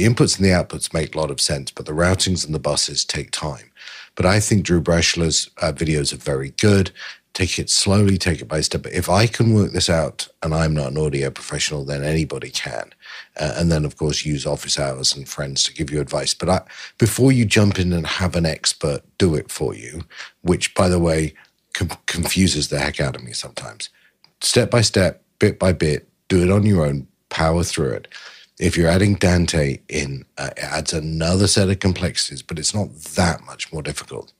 inputs and the outputs make a lot of sense, but the routings and the buses take time. But I think Drew Breschler's videos are very good. Take it slowly, take it by step. But if I can work this out, and I'm not an audio professional, then anybody can. And then, of course, use office hours and friends to give you advice. But before you jump in and have an expert do it for you, which, by the way, confuses the heck out of me sometimes. Step by step, bit by bit, do it on your own, power through it. If you're adding Dante in, it adds another set of complexities, but it's not that much more difficult.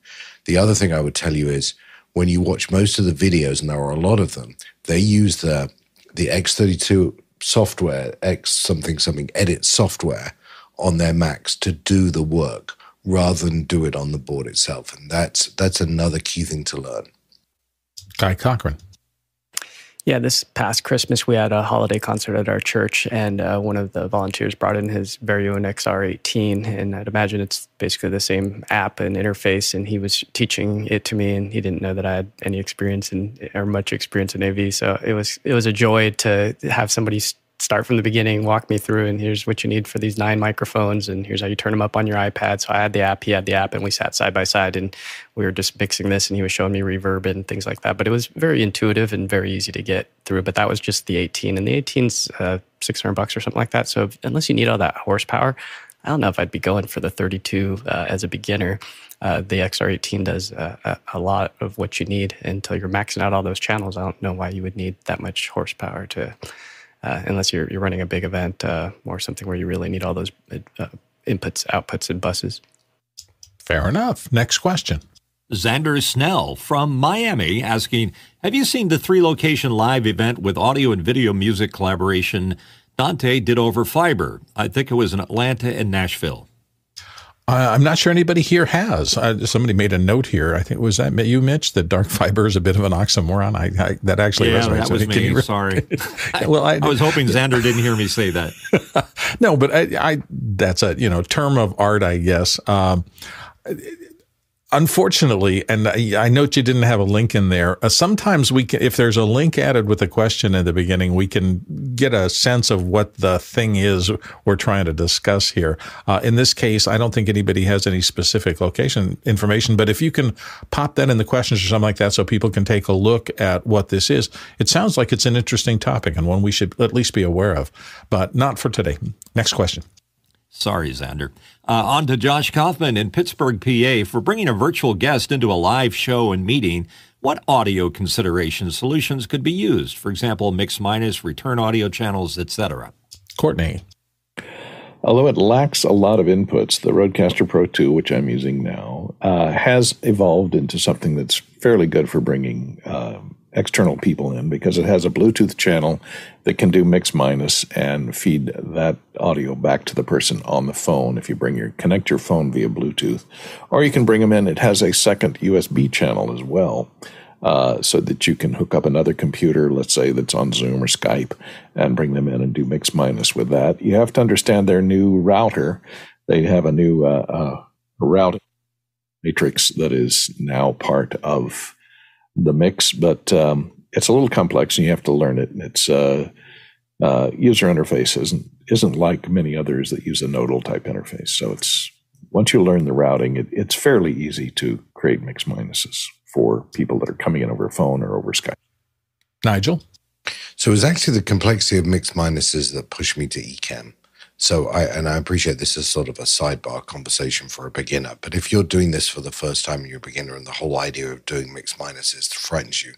The other thing I would tell you is when you watch most of the videos, and there are a lot of them, they use the X32 software, X something something edit software on their Macs to do the work rather than do it on the board itself. And that's another key thing to learn. Guy Cochran. Yeah, this past Christmas, we had a holiday concert at our church, and one of the volunteers brought in his very own XR18, and I'd imagine it's basically the same app and interface, and he was teaching it to me, and he didn't know that I had any experience or much experience in AV, so it was a joy to have somebody start from the beginning, walk me through, and here's what you need for these 9 microphones, and here's how you turn them up on your iPad. So I had the app, he had the app, and we sat side by side, and we were just mixing this, and he was showing me reverb and things like that. But it was very intuitive and very easy to get through. But that was just the 18, and the 18's $600 or something like that. So unless you need all that horsepower, I don't know if I'd be going for the 32 as a beginner. The XR18 does a lot of what you need until you're maxing out all those channels. I don't know why you would need that much horsepower to unless you're running a big event or something where you really need all those inputs, outputs, and buses. Fair enough. Next question. Xander Snell from Miami asking, have you seen the three-location live event with audio and video music collaboration Dante did over fiber? I think it was in Atlanta and Nashville. I'm not sure anybody here has. Somebody made a note here. I think, was that you, Mitch, that dark fiber is a bit of an oxymoron? That actually resonates. That was me. Sorry. I was hoping Xander didn't hear me say that. No, but that's a term of art, I guess. Unfortunately, and I note you didn't have a link in there. Sometimes we can, if there's a link added with a question in the beginning, we can get a sense of what the thing is we're trying to discuss here. In this case, I don't think anybody has any specific location information, but if you can pop that in the questions or something like that so people can take a look at what this is, it sounds like it's an interesting topic and one we should at least be aware of, but not for today. Next question. Sorry, Xander. On to Josh Kaufman in Pittsburgh, PA, for bringing a virtual guest into a live show and meeting. What audio consideration solutions could be used? For example, mix minus, return audio channels, etc. Courtney. Although it lacks a lot of inputs, the Rodecaster Pro 2, which I'm using now, has evolved into something that's fairly good for bringing external people in, because it has a Bluetooth channel that can do mix minus and feed that audio back to the person on the phone if you connect your phone via Bluetooth, or you can bring them in. It has a second USB channel as well, so that you can hook up another computer, let's say that's on Zoom or Skype, and bring them in and do mix minus with that. You have to understand their new router. They have a new routing matrix that is now part of the mix, but it's a little complex and you have to learn it. And its user interface isn't like many others that use a nodal type interface. So it's, once you learn the routing, it's fairly easy to create mix minuses for people that are coming in over phone or over Skype. Nigel? So it was actually the complexity of mix minuses that pushed me to ECAM. So I appreciate this is sort of a sidebar conversation for a beginner, but if you're doing this for the first time and you're a beginner and the whole idea of doing mix minuses frightens you,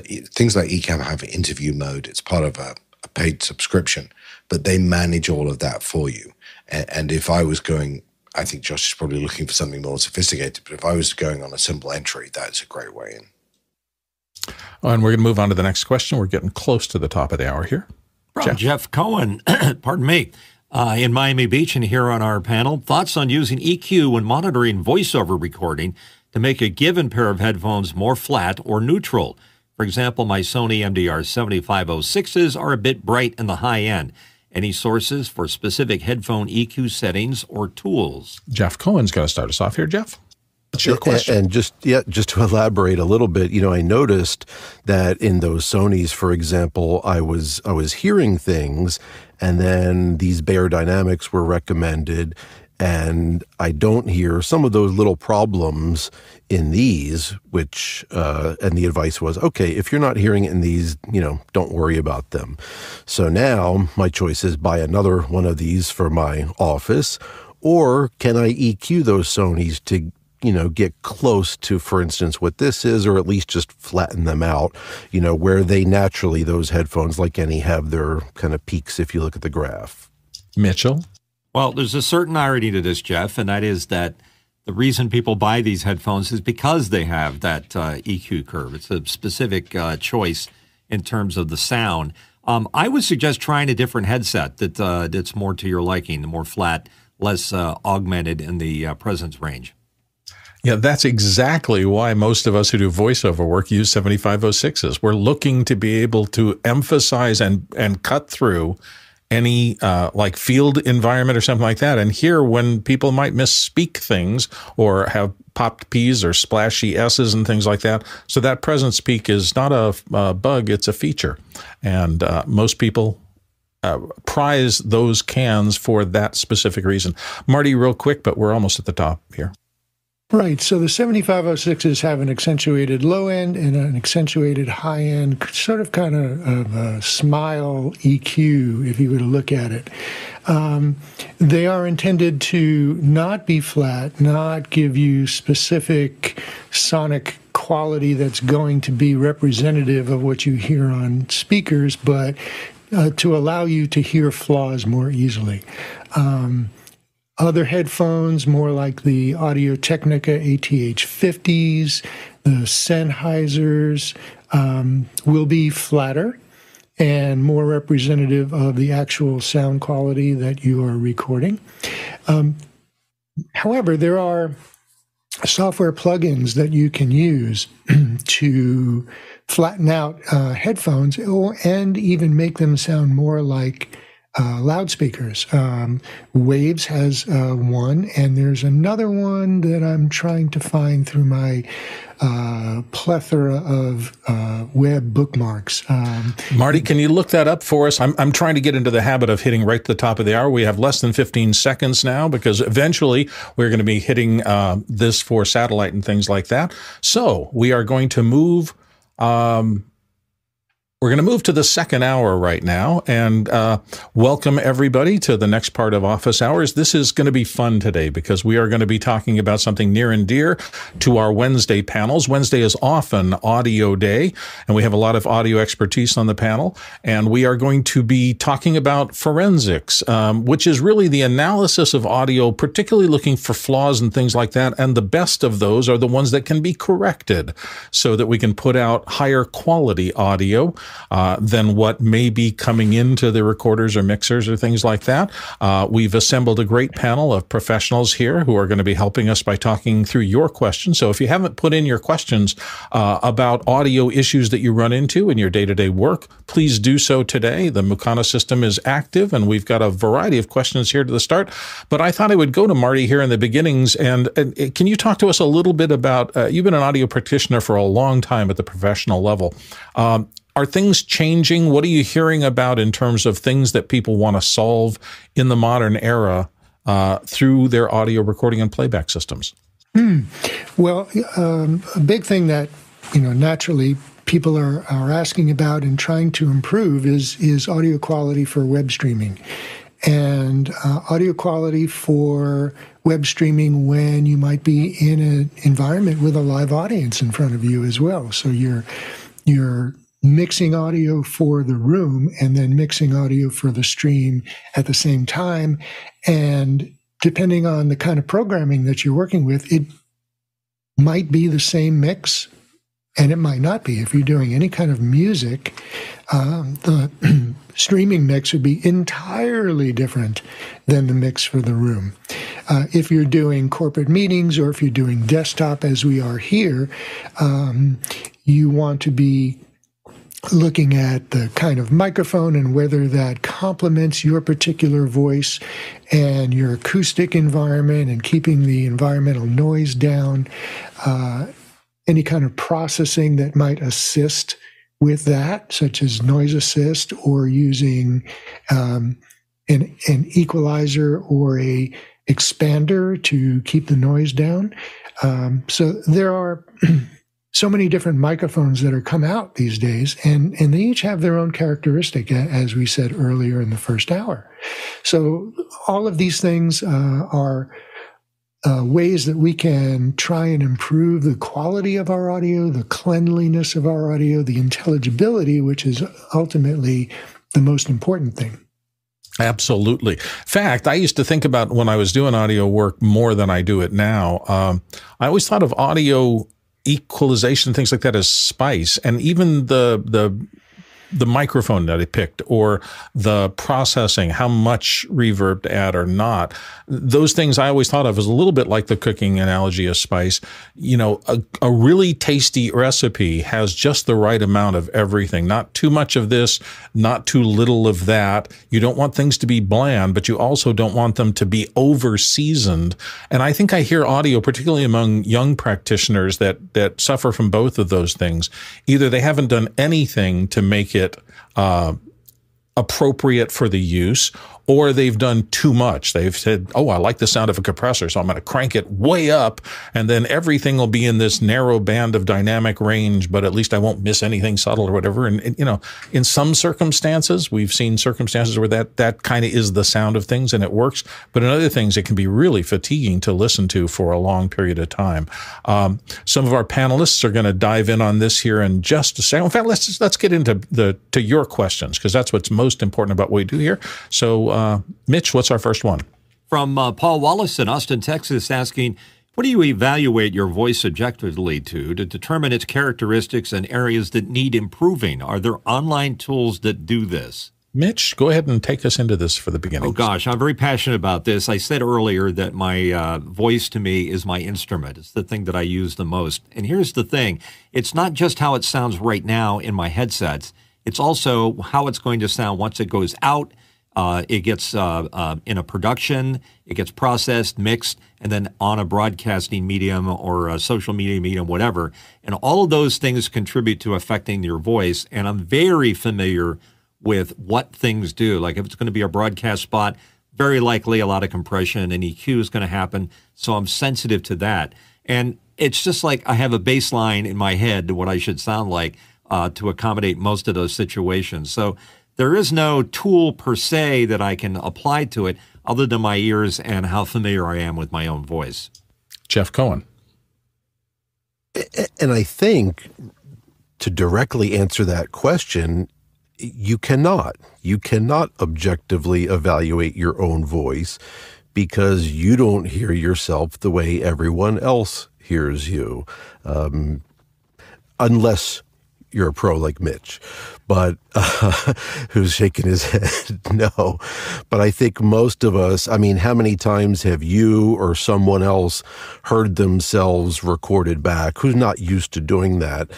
things like ECAM have interview mode. It's part of a paid subscription, but they manage all of that for you. And if I was going, I think Josh is probably looking for something more sophisticated, but if I was going on a simple entry, that's a great way in. And we're going to move on to the next question. We're getting close to the top of the hour here. From Jeff Cohen, pardon me. In Miami Beach and here on our panel, thoughts on using EQ when monitoring voiceover recording to make a given pair of headphones more flat or neutral. For example, my Sony MDR7506s are a bit bright in the high end. Any sources for specific headphone EQ settings or tools? Jeff Cohen's going to start us off here, Jeff. That's your question. And just to elaborate a little bit, I noticed that in those Sonys, for example, I was hearing things, and then these Beyer Dynamics were recommended, and I don't hear some of those little problems in these, which and the advice was, okay, if you're not hearing it in these, don't worry about them. So now my choice is buy another one of these for my office, or can I EQ those Sonys to get close to, for instance, what this is, or at least just flatten them out, where they naturally, those headphones, like any, have their kind of peaks if you look at the graph. Mitchell? Well, there's a certain irony to this, Jeff, and that is that the reason people buy these headphones is because they have that EQ curve. It's a specific choice in terms of the sound. I would suggest trying a different headset that's more to your liking, more flat, less augmented in the presence range. Yeah, that's exactly why most of us who do voiceover work use 7506s. We're looking to be able to emphasize and cut through any like field environment or something like that. And here, when people might misspeak things or have popped Ps or splashy S's and things like that, so that presence peak is not a bug, it's a feature. And most people prize those cans for that specific reason. Marty, real quick, but we're almost at the top here. Right, so the 7506s have an accentuated low end and an accentuated high end, sort of kind of a smile EQ, if you were to look at it. They are intended to not be flat, not give you specific sonic quality that's going to be representative of what you hear on speakers, but to allow you to hear flaws more easily. Other headphones, more like the Audio-Technica ATH50s, the Sennheisers, will be flatter and more representative of the actual sound quality that you are recording. However, there are software plugins that you can use to flatten out headphones and even make them sound more like loudspeakers. Waves has one, and there's another one that I'm trying to find through my plethora of web bookmarks. Marty, can you look that up for us? I'm trying to get into the habit of hitting right to the top of the hour. We have less than 15 seconds now, because eventually we're going to be hitting this for satellite and things like that. So we are going to move... We're going to move to the second hour right now, and welcome everybody to the next part of Office Hours. This is going to be fun today, because we are going to be talking about something near and dear to our Wednesday panels. Wednesday is often audio day, and we have a lot of audio expertise on the panel. And we are going to be talking about forensics, which is really the analysis of audio, particularly looking for flaws and things like that. And the best of those are the ones that can be corrected so that we can put out higher quality audio than what may be coming into the recorders or mixers or things like that. We've assembled a great panel of professionals here who are going to be helping us by talking through your questions. So if you haven't put in your questions about audio issues that you run into in your day-to-day work, please do so today. The Mucana system is active, and we've got a variety of questions here to the start. But I thought I would go to Marty here in the beginnings, and can you talk to us a little bit about, you've been an audio practitioner for a long time at the professional level. Are things changing? What are you hearing about in terms of things that people want to solve in the modern era through their audio recording and playback systems? Well, a big thing that, naturally people are asking about and trying to improve is audio quality for web streaming. And audio quality for web streaming when you might be in an environment with a live audience in front of you as well. So you're mixing audio for the room and then mixing audio for the stream at the same time. And depending on the kind of programming that you're working with, it might be the same mix and it might not be. If you're doing any kind of music, the streaming mix would be entirely different than the mix for the room. If you're doing corporate meetings or if you're doing desktop as we are here, you want to be looking at the kind of microphone and whether that complements your particular voice and your acoustic environment and keeping the environmental noise down, any kind of processing that might assist with that, such as noise assist or using an equalizer or a expander to keep the noise down. So there are... so many different microphones that are come out these days, and they each have their own characteristic, as we said earlier in the first hour. So all of these things are ways that we can try and improve the quality of our audio, the cleanliness of our audio, the intelligibility, which is ultimately the most important thing. Absolutely. In fact, I used to think about when I was doing audio work more than I do it now. I always thought of audio equalization, things like that, as spice, and even the microphone that I picked or the processing, how much reverb to add or not. Those things I always thought of as a little bit like the cooking analogy of spice. You know, a really tasty recipe has just the right amount of everything. Not too much of this, not too little of that. You don't want things to be bland, but you also don't want them to be over-seasoned. And I think I hear audio, particularly among young practitioners, that suffer from both of those things. Either they haven't done anything to make it appropriate for the use, or they've done too much. They've said, oh, I like the sound of a compressor, so I'm going to crank it way up, and then everything will be in this narrow band of dynamic range, but at least I won't miss anything subtle or whatever. And you know, in some circumstances, we've seen circumstances where that kind of is the sound of things and it works. But in other things, it can be really fatiguing to listen to for a long period of time. Some of our panelists are going to dive in on this here in just a second. In fact, let's get into to your questions, because that's what's most important about what we do here. So, Mitch, what's our first one? From Paul Wallace in Austin, Texas, asking, what do you evaluate your voice objectively to determine its characteristics and areas that need improving? Are there online tools that do this? Mitch, go ahead and take us into this for the beginning. Oh, gosh, I'm very passionate about this. I said earlier that my voice to me is my instrument. It's the thing that I use the most. And here's the thing. It's not just how it sounds right now in my headsets. It's also how it's going to sound once it goes out. It gets in a production, it gets processed, mixed, and then on a broadcasting medium or a social media medium, whatever. And all of those things contribute to affecting your voice. And I'm very familiar with what things do. Like if it's going to be a broadcast spot, very likely a lot of compression and EQ is going to happen. So I'm sensitive to that. And it's just like I have a baseline in my head to what I should sound like to accommodate most of those situations. So there is no tool per se that I can apply to it other than my ears and how familiar I am with my own voice. Jeff Cohen. And I think to directly answer that question, you cannot objectively evaluate your own voice because you don't hear yourself the way everyone else hears you, unless you're a pro like Mitch, but who's shaking his head no. But I think most of us, I mean, how many times have you or someone else heard themselves recorded back who's not used to doing that?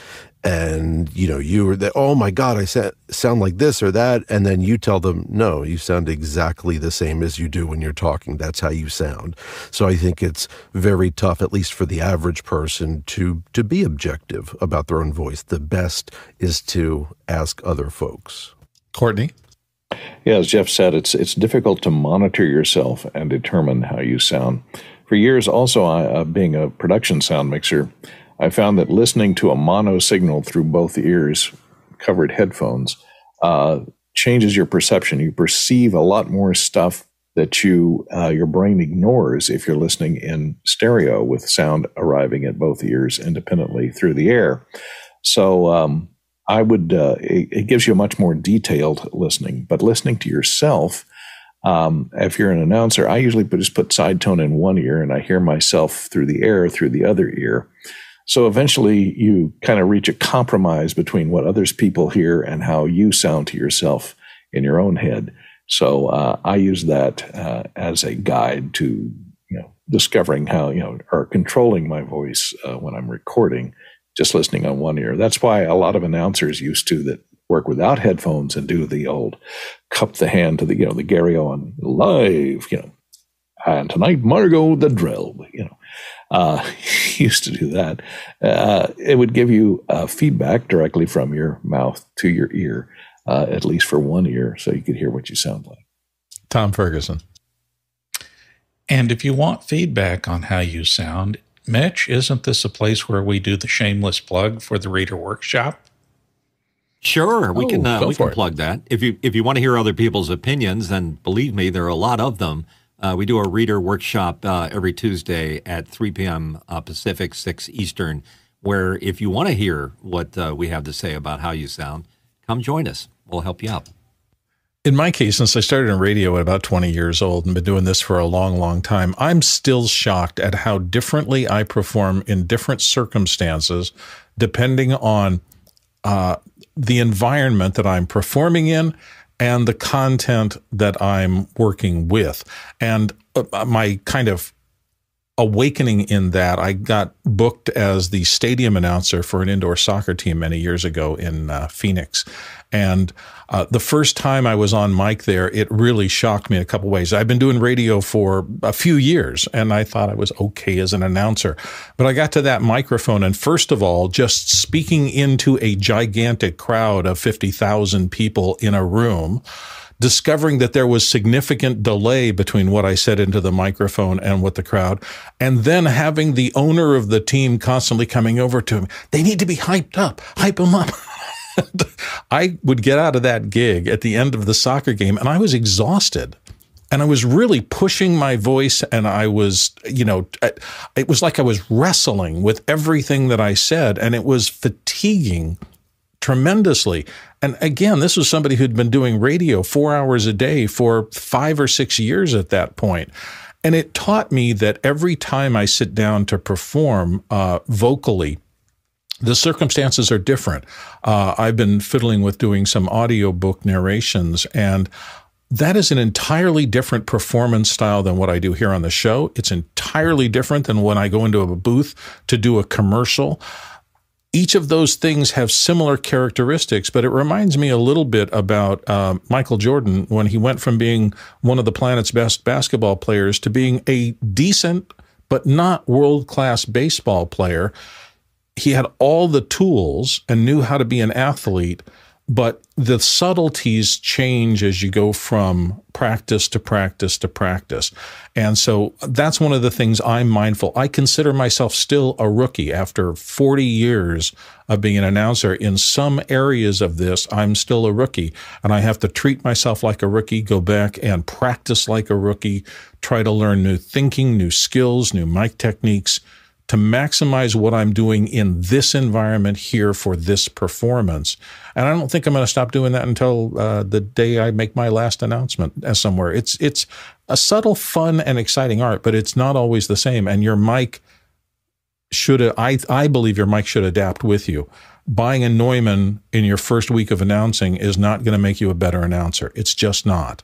And, you know, you were that, oh my God, I sound like this or that. And then you tell them, no, you sound exactly the same as you do when you're talking. That's how you sound. So I think it's very tough, at least for the average person, to be objective about their own voice. The best is to ask other folks. Courtney? Yeah, as Jeff said, it's difficult to monitor yourself and determine how you sound. For years also, being a production sound mixer, I found that listening to a mono signal through both ears, covered headphones, changes your perception. You perceive a lot more stuff that your brain ignores if you're listening in stereo with sound arriving at both ears independently through the air. So it gives you a much more detailed listening, but listening to yourself, if you're an announcer, I usually just put side tone in one ear and I hear myself through the air through the other ear. So eventually you kind of reach a compromise between what others people hear and how you sound to yourself in your own head. So I use that as a guide to, you know, discovering how, you know, or controlling my voice when I'm recording, just listening on one ear. That's why a lot of announcers used to that work without headphones and do the old cup the hand to the, you know, the Gary on live, you know, and tonight Margot the drill, you know. Used to do that. It would give you feedback directly from your mouth to your ear, at least for one ear, so you could hear what you sound like. Tom Ferguson. And if you want feedback on how you sound, Mitch, isn't this a place where we do the shameless plug for the Reader Workshop? Sure, we can plug that. If you want to hear other people's opinions, then believe me, there are a lot of them. We do a reader workshop every Tuesday at 3 p.m. Pacific, 6 Eastern, where if you want to hear what we have to say about how you sound, come join us. We'll help you out. In my case, since I started in radio at about 20 years old and been doing this for a long, long time, I'm still shocked at how differently I perform in different circumstances, depending on the environment that I'm performing in and the content that I'm working with. And my kind of awakening in that, I got booked as the stadium announcer for an indoor soccer team many years ago in Phoenix. And the first time I was on mic there, it really shocked me in a couple ways. I've been doing radio for a few years, and I thought I was okay as an announcer. But I got to that microphone, and first of all, just speaking into a gigantic crowd of 50,000 people in a room discovering that there was significant delay between what I said into the microphone and what the crowd, and then having the owner of the team constantly coming over to him. They need to be hyped up, hype them up. I would get out of that gig at the end of the soccer game, and I was exhausted. And I was really pushing my voice, and I was, you know, it was like I was wrestling with everything that I said, and it was fatiguing tremendously. And again, this was somebody who'd been doing radio 4 hours a day for 5 or 6 years at that point. And it taught me that every time I sit down to perform vocally, the circumstances are different. I've been fiddling with doing some audiobook narrations, and that is an entirely different performance style than what I do here on the show. It's entirely different than when I go into a booth to do a commercial. Each of those things have similar characteristics, but it reminds me a little bit about Michael Jordan when he went from being one of the planet's best basketball players to being a decent but not world-class baseball player. He had all the tools and knew how to be an athlete, but the subtleties change as you go from practice to practice to practice. And so that's one of the things I'm mindful. I consider myself still a rookie after 40 years of being an announcer. In some areas of this, I'm still a rookie, and I have to treat myself like a rookie, go back and practice like a rookie, try to learn new thinking, new skills, new mic techniques to maximize what I'm doing in this environment here for this performance. And I don't think I'm going to stop doing that until the day I make my last announcement somewhere. It's a subtle, fun, and exciting art, but it's not always the same. And your mic should, I believe your mic should adapt with you. Buying a Neumann in your first week of announcing is not going to make you a better announcer. It's just not.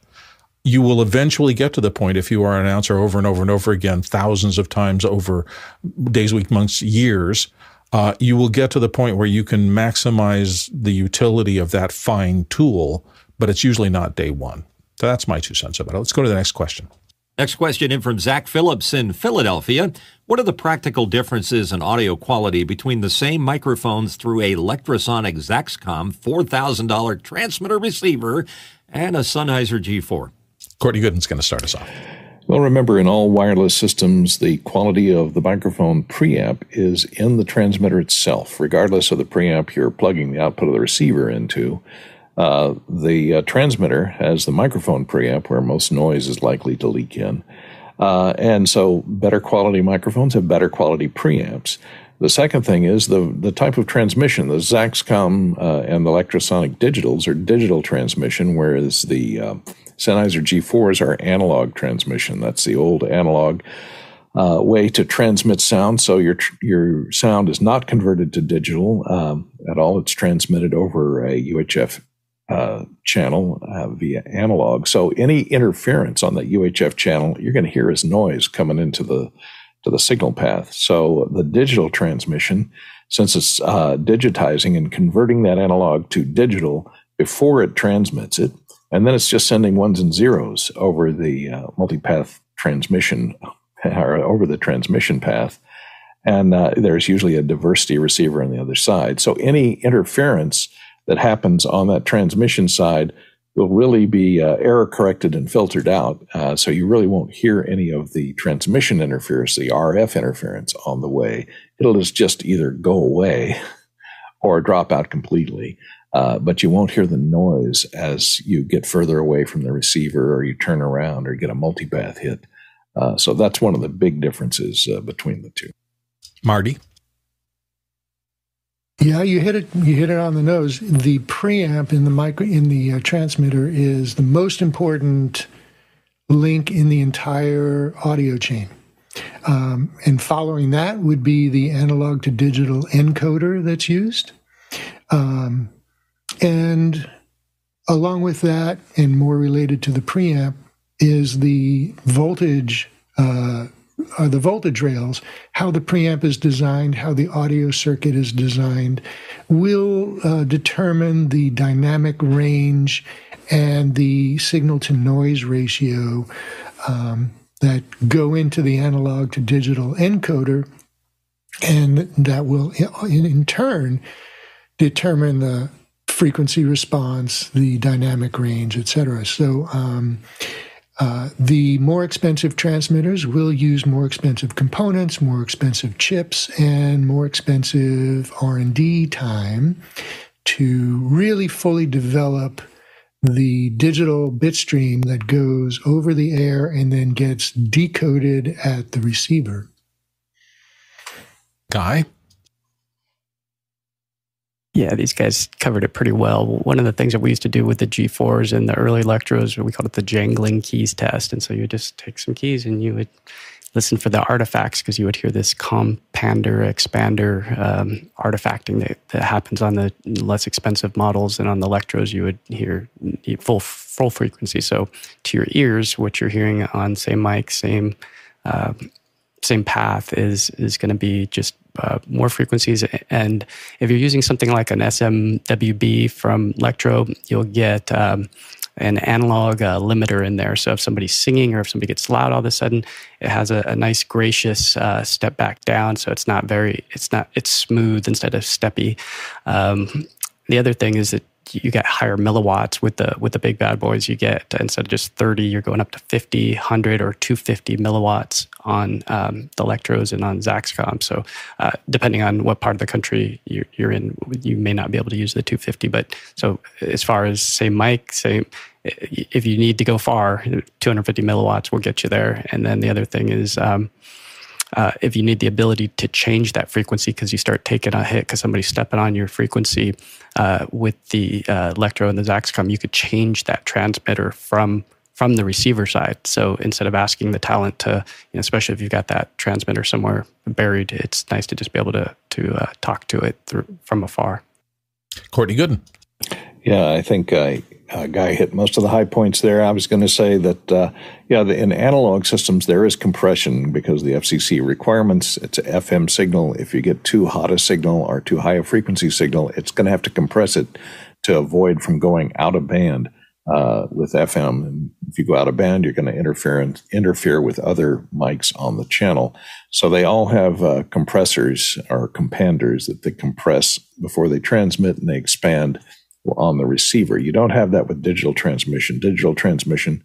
You will eventually get to the point, if you are an announcer over and over and over again, thousands of times over days, weeks, months, years, you will get to the point where you can maximize the utility of that fine tool, but it's usually not day one. So that's my 2 cents about it. Let's go to the next question. Next question in from Zach Phillips in Philadelphia. What are the practical differences in audio quality between the same microphones through a Lectrosonic Zaxcom $4,000 transmitter receiver and a Sennheiser G4? Courtney Gooden's going to start us off. Well, remember, in all wireless systems, the quality of the microphone preamp is in the transmitter itself. Regardless of the preamp you're plugging the output of the receiver into, the transmitter has the microphone preamp where most noise is likely to leak in. And so better quality microphones have better quality preamps. The second thing is the type of transmission. The Zaxcom and the Lectrosonic Digitals are digital transmission, whereas the Sennheiser G4s are analog transmission. That's the old analog way to transmit sound. So your sound is not converted to digital at all. It's transmitted over a UHF channel via analog. So any interference on that UHF channel, you're going to hear as noise coming into the signal path. So the digital transmission, since it's digitizing and converting that analog to digital before it transmits it, and then it's just sending ones and zeros over the multipath transmission, or over the transmission path. And there's usually a diversity receiver on the other side. So any interference that happens on that transmission side will really be error corrected and filtered out. So you really won't hear any of the transmission interference, the RF interference on the way. It'll just either go away or drop out completely. But you won't hear the noise as you get further away from the receiver, or you turn around, or get a multipath hit. So that's one of the big differences between the two. Marty? Yeah, you hit it on the nose. The preamp in the transmitter is the most important link in the entire audio chain. And following that would be the analog to digital encoder that's used. And along with that, and more related to the preamp, is the voltage rails. How the preamp is designed, how the audio circuit is designed, will determine the dynamic range and the signal-to-noise ratio that go into the analog to digital encoder, and that will, in turn, determine the frequency response, the dynamic range, etc. So the more expensive transmitters will use more expensive components, more expensive chips, and more expensive R&D time to really fully develop the digital bit stream that goes over the air and then gets decoded at the receiver. Guy? Yeah, these guys covered it pretty well. One of the things that we used to do with the G4s in the early Electros, we called it the jangling keys test. And so you would just take some keys and you would listen for the artifacts, because you would hear this compounder, expander artifacting that happens on the less expensive models. And on the Electros, you would hear full frequency. So to your ears, what you're hearing on same mic, same path is going to be just more frequencies. And if you're using something like an SMWB from Electro, you'll get an analog limiter in there. So if somebody's singing or if somebody gets loud all of a sudden, it has a nice gracious step back down. So it's not very, it's smooth instead of steppy. The other thing is that you get higher milliwatts with the big bad boys. You get, instead of just 30, you're going up to 50, 100, or 250 milliwatts on the Electros and on Zaxcom. So depending on what part of the country you're in, you may not be able to use the 250. But so as far as say mic, say if you need to go far, 250 milliwatts will get you there. And then the other thing is, if you need the ability to change that frequency because you start taking a hit because somebody's stepping on your frequency with the Electro and the Zaxcom, you could change that transmitter from the receiver side. So instead of asking the talent to, especially if you've got that transmitter somewhere buried, it's nice to just be able to talk to it from afar. Courtney Gooden. Yeah, I think Guy hit most of the high points there. I was going to say that, in analog systems, there is compression because the FCC requirements, it's an FM signal. If you get too hot a signal or too high a frequency signal, it's going to have to compress it to avoid from going out of band with FM. And if you go out of band, you're going to interfere with other mics on the channel. So they all have compressors or companders that they compress before they transmit, and they expand on the receiver. You don't have that with digital transmission. Digital transmission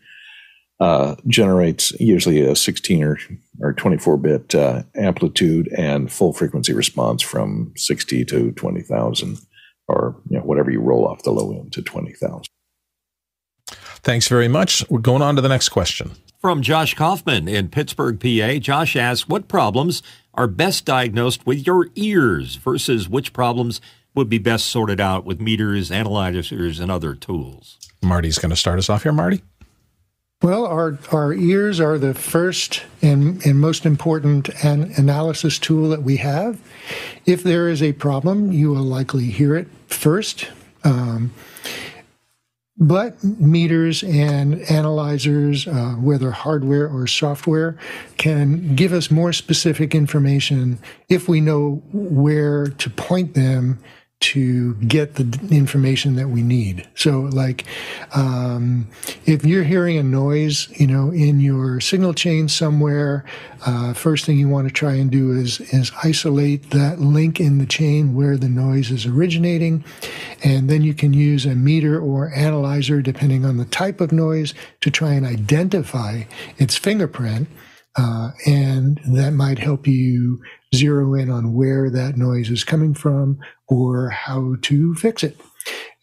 generates usually a 16 or 24-bit amplitude and full frequency response from 60 to 20,000, or whatever you roll off the low end to 20,000. Thanks very much. We're going on to the next question. From Josh Kaufman in Pittsburgh, PA. Josh asks, what problems are best diagnosed with your ears versus which problems would be best sorted out with meters, analyzers, and other tools? Marty's going to start us off here. Marty? Well, our ears are the first and most important analysis tool that we have. If there is a problem, you will likely hear it first. But meters and analyzers, whether hardware or software, can give us more specific information if we know where to point them to get the information that we need. So like, if you're hearing a noise, in your signal chain somewhere, first thing you want to try and do is isolate that link in the chain where the noise is originating. And then you can use a meter or analyzer, depending on the type of noise, to try and identify its fingerprint. And that might help you zero in on where that noise is coming from or how to fix it.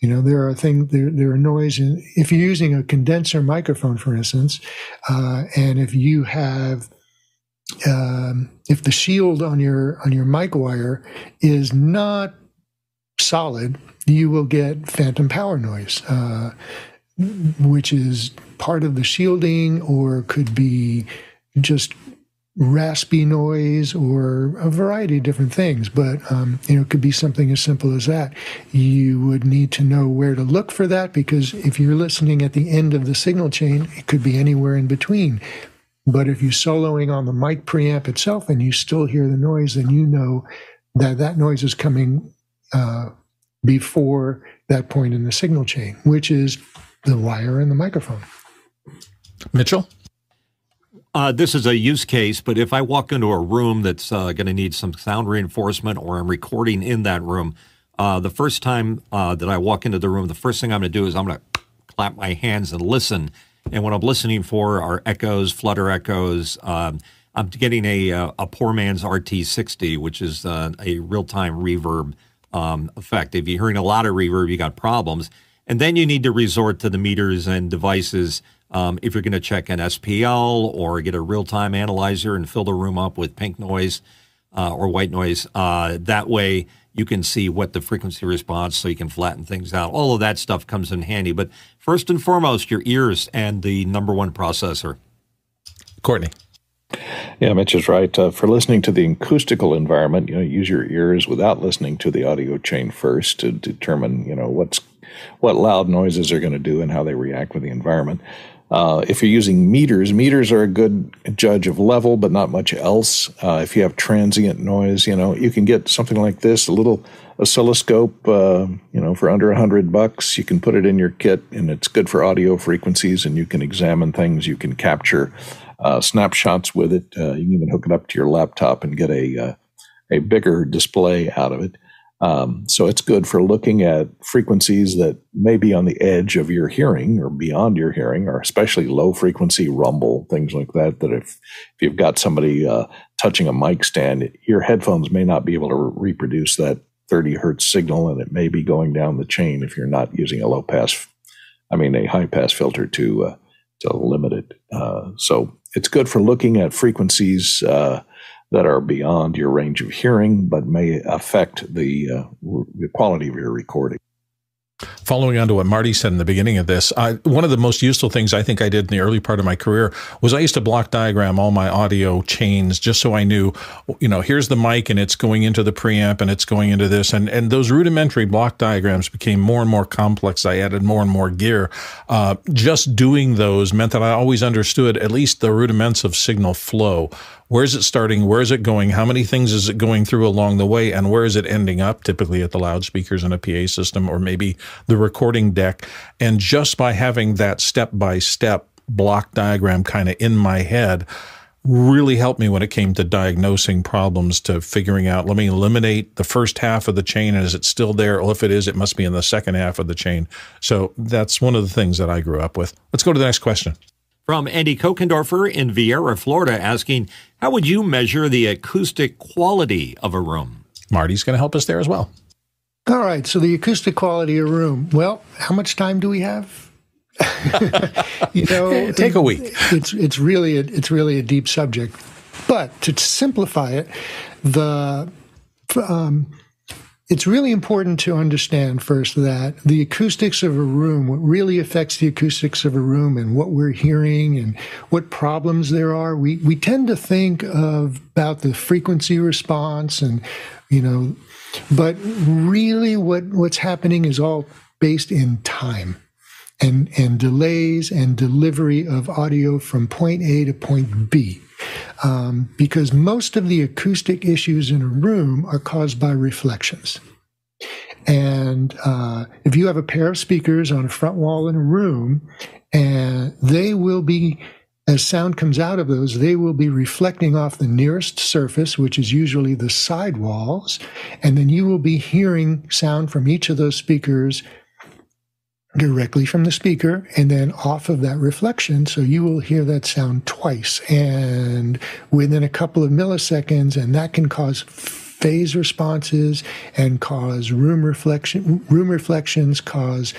There are noise in, if you're using a condenser microphone, for instance, and if you have, if the shield on your mic wire is not solid, you will get phantom power noise, which is part of the shielding, or could be just raspy noise, or a variety of different things. But, it could be something as simple as that. You would need to know where to look for that, because if you're listening at the end of the signal chain, it could be anywhere in between. But if you're soloing on the mic preamp itself and you still hear the noise, then you know that noise is coming before that point in the signal chain, which is the wire and the microphone. Mitchell? This is a use case, but if I walk into a room that's going to need some sound reinforcement, or I'm recording in that room, The first time that I walk into the room, the first thing I'm going to do is I'm going to clap my hands and listen. And what I'm listening for are echoes, flutter echoes. I'm getting a poor man's RT60, which is a real-time reverb effect. If you're hearing a lot of reverb, you got problems. And then you need to resort to the meters and devices if you're going to check an SPL or get a real-time analyzer and fill the room up with pink noise or white noise. That way you can see what the frequency response, so you can flatten things out. All of that stuff comes in handy. But first and foremost, your ears and the number one processor. Courtney. Yeah, Mitch is right. For listening to the acoustical environment, you know, use your ears without listening to the audio chain first to determine, you know, what loud noises are going to do and how they react with the environment. If you're using meters, meters are a good judge of level, but not much else. If you have transient noise, you know, you can get something like this, a little oscilloscope, you know, for under $100. You can put it in your kit, and it's good for audio frequencies, and you can examine things. You can capture snapshots with it. You can even hook it up to your laptop and get a bigger display out of it. So it's good for looking at frequencies that may be on the edge of your hearing or beyond your hearing, or especially low frequency rumble, things like that, that if you've got somebody touching a mic stand, your headphones may not be able to reproduce that 30 hertz signal, and it may be going down the chain if you're not using a high pass filter to limit it. So it's good for looking at frequencies that are beyond your range of hearing, but may affect the quality of your recording. Following on to what Marty said in the beginning of this, one of the most useful things I think I did in the early part of my career was I used to block diagram all my audio chains just so I knew, you know, here's the mic and it's going into the preamp and it's going into this. And those rudimentary block diagrams became more and more complex. I added more and more gear. Just doing those meant that I always understood at least the rudiments of signal flow. Where is it starting? Where is it going? How many things is it going through along the way? And where is it ending up, typically at the loudspeakers in a PA system or maybe the recording deck? And just by having that step-by-step block diagram kind of in my head really helped me when it came to diagnosing problems, to figuring out, let me eliminate the first half of the chain, and is it still there? Well, if it is, it must be in the second half of the chain. So that's one of the things that I grew up with. Let's go to the next question. From Andy Kokendorfer in Vieira, Florida, asking, how would you measure the acoustic quality of a room? Marty's going to help us there as well. All right, so the acoustic quality of a room. Well, how much time do we have? You know, take a week. It's really a deep subject. But to simplify it, it's really important to understand first that the acoustics of a room, what really affects the acoustics of a room and what we're hearing and what problems there are, we tend to think about the frequency response and, you know, but really what's happening is all based in time and delays and delivery of audio from point A to point B. Because most of the acoustic issues in a room are caused by reflections. And if you have a pair of speakers on a front wall in a room, and they will be, as sound comes out of those, they will be reflecting off the nearest surface, which is usually the side walls, and then you will be hearing sound from each of those speakers directly from the speaker and then off of that reflection. So you will hear that sound twice and within a couple of milliseconds, and that can cause phase responses and cause room reflections, cause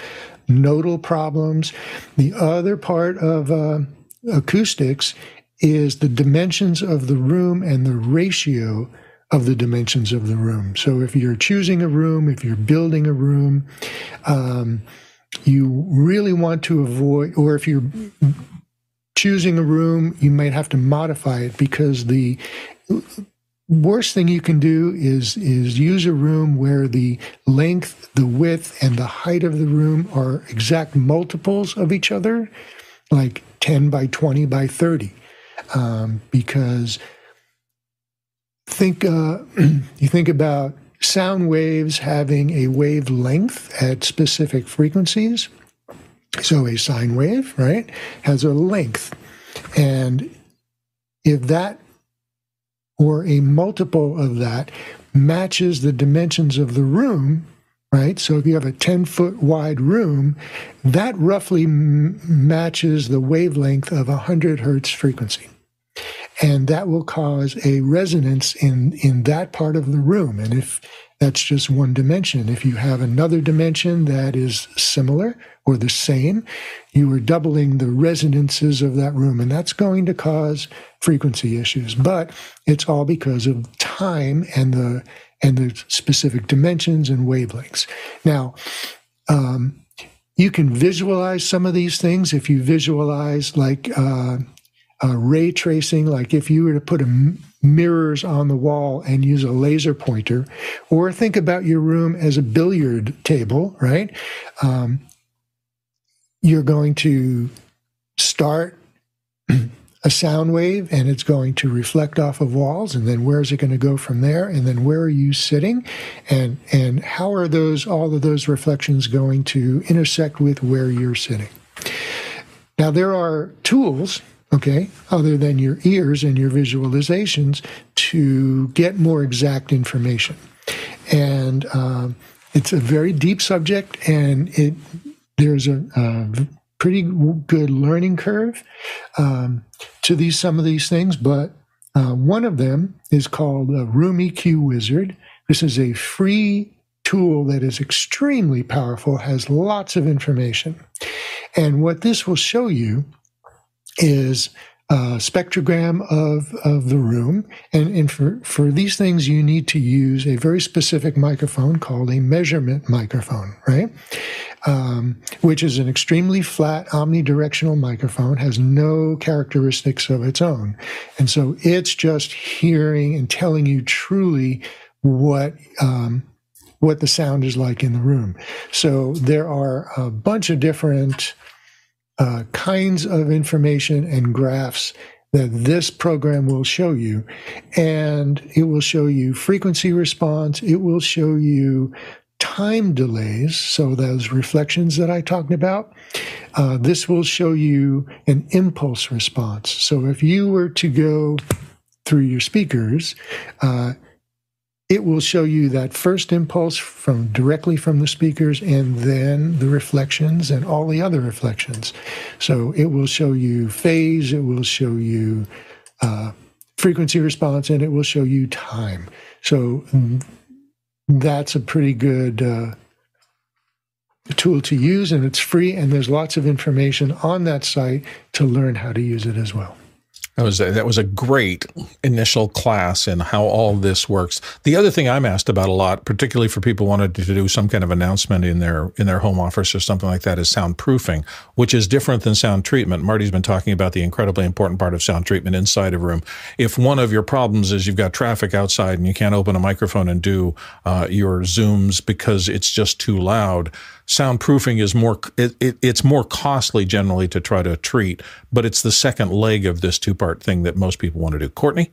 nodal problems. The other part of acoustics is the dimensions of the room and the ratio of the dimensions of the room. So if you're choosing a room, if you're building a room, you really want to avoid, or if you're choosing a room, you might have to modify it, because the worst thing you can do is use a room where the length, the width, and the height of the room are exact multiples of each other, like 10 by 20 by 30, because you think about sound waves having a wavelength at specific frequencies. So a sine wave, right, has a length. And if that, or a multiple of that, matches the dimensions of the room, right? So if you have a 10-foot wide room, that roughly matches the wavelength of 100 hertz frequency. And that will cause a resonance in that part of the room. And if that's just one dimension, if you have another dimension that is similar or the same, you are doubling the resonances of that room. And that's going to cause frequency issues. But it's all because of time and the specific dimensions and wavelengths. Now, you can visualize some of these things. If you visualize like... ray tracing, like if you were to put mirrors on the wall and use a laser pointer, or think about your room as a billiard table, right? You're going to start a sound wave and it's going to reflect off of walls, and then where is it going to go from there? And then where are you sitting? And how are those, all of those reflections going to intersect with where you're sitting? Now, there are tools, okay, other than your ears and your visualizations, to get more exact information. And it's a very deep subject, and there's a pretty good learning curve to some of these things, but one of them is called Room EQ Wizard. This is a free tool that is extremely powerful, has lots of information. And what this will show you is a spectrogram of the room. And for these things, you need to use a very specific microphone called a measurement microphone, right? Which is an extremely flat, omnidirectional microphone, has no characteristics of its own. And so it's just hearing and telling you truly what the sound is like in the room. So there are a bunch of different... kinds of information and graphs that this program will show you. And it will show you frequency response. It will show you time delays, so those reflections that I talked about. This will show you an impulse response. So if you were to go through your speakers, it will show you that first impulse from directly from the speakers, and then the reflections and all the other reflections. So it will show you phase, it will show you frequency response, and it will show you time. So that's a pretty good tool to use, and it's free, and there's lots of information on that site to learn how to use it as well. That was a great initial class in how all this works. The other thing I'm asked about a lot, particularly for people who wanted to do some kind of announcement in their home office or something like that, is soundproofing, which is different than sound treatment. Marty's been talking about the incredibly important part of sound treatment inside a room. If one of your problems is you've got traffic outside and you can't open a microphone and do your Zooms because it's just too loud, soundproofing is more, it's more costly generally to try to treat, but it's the second leg of this two-part thing that most people want to do. Courtney?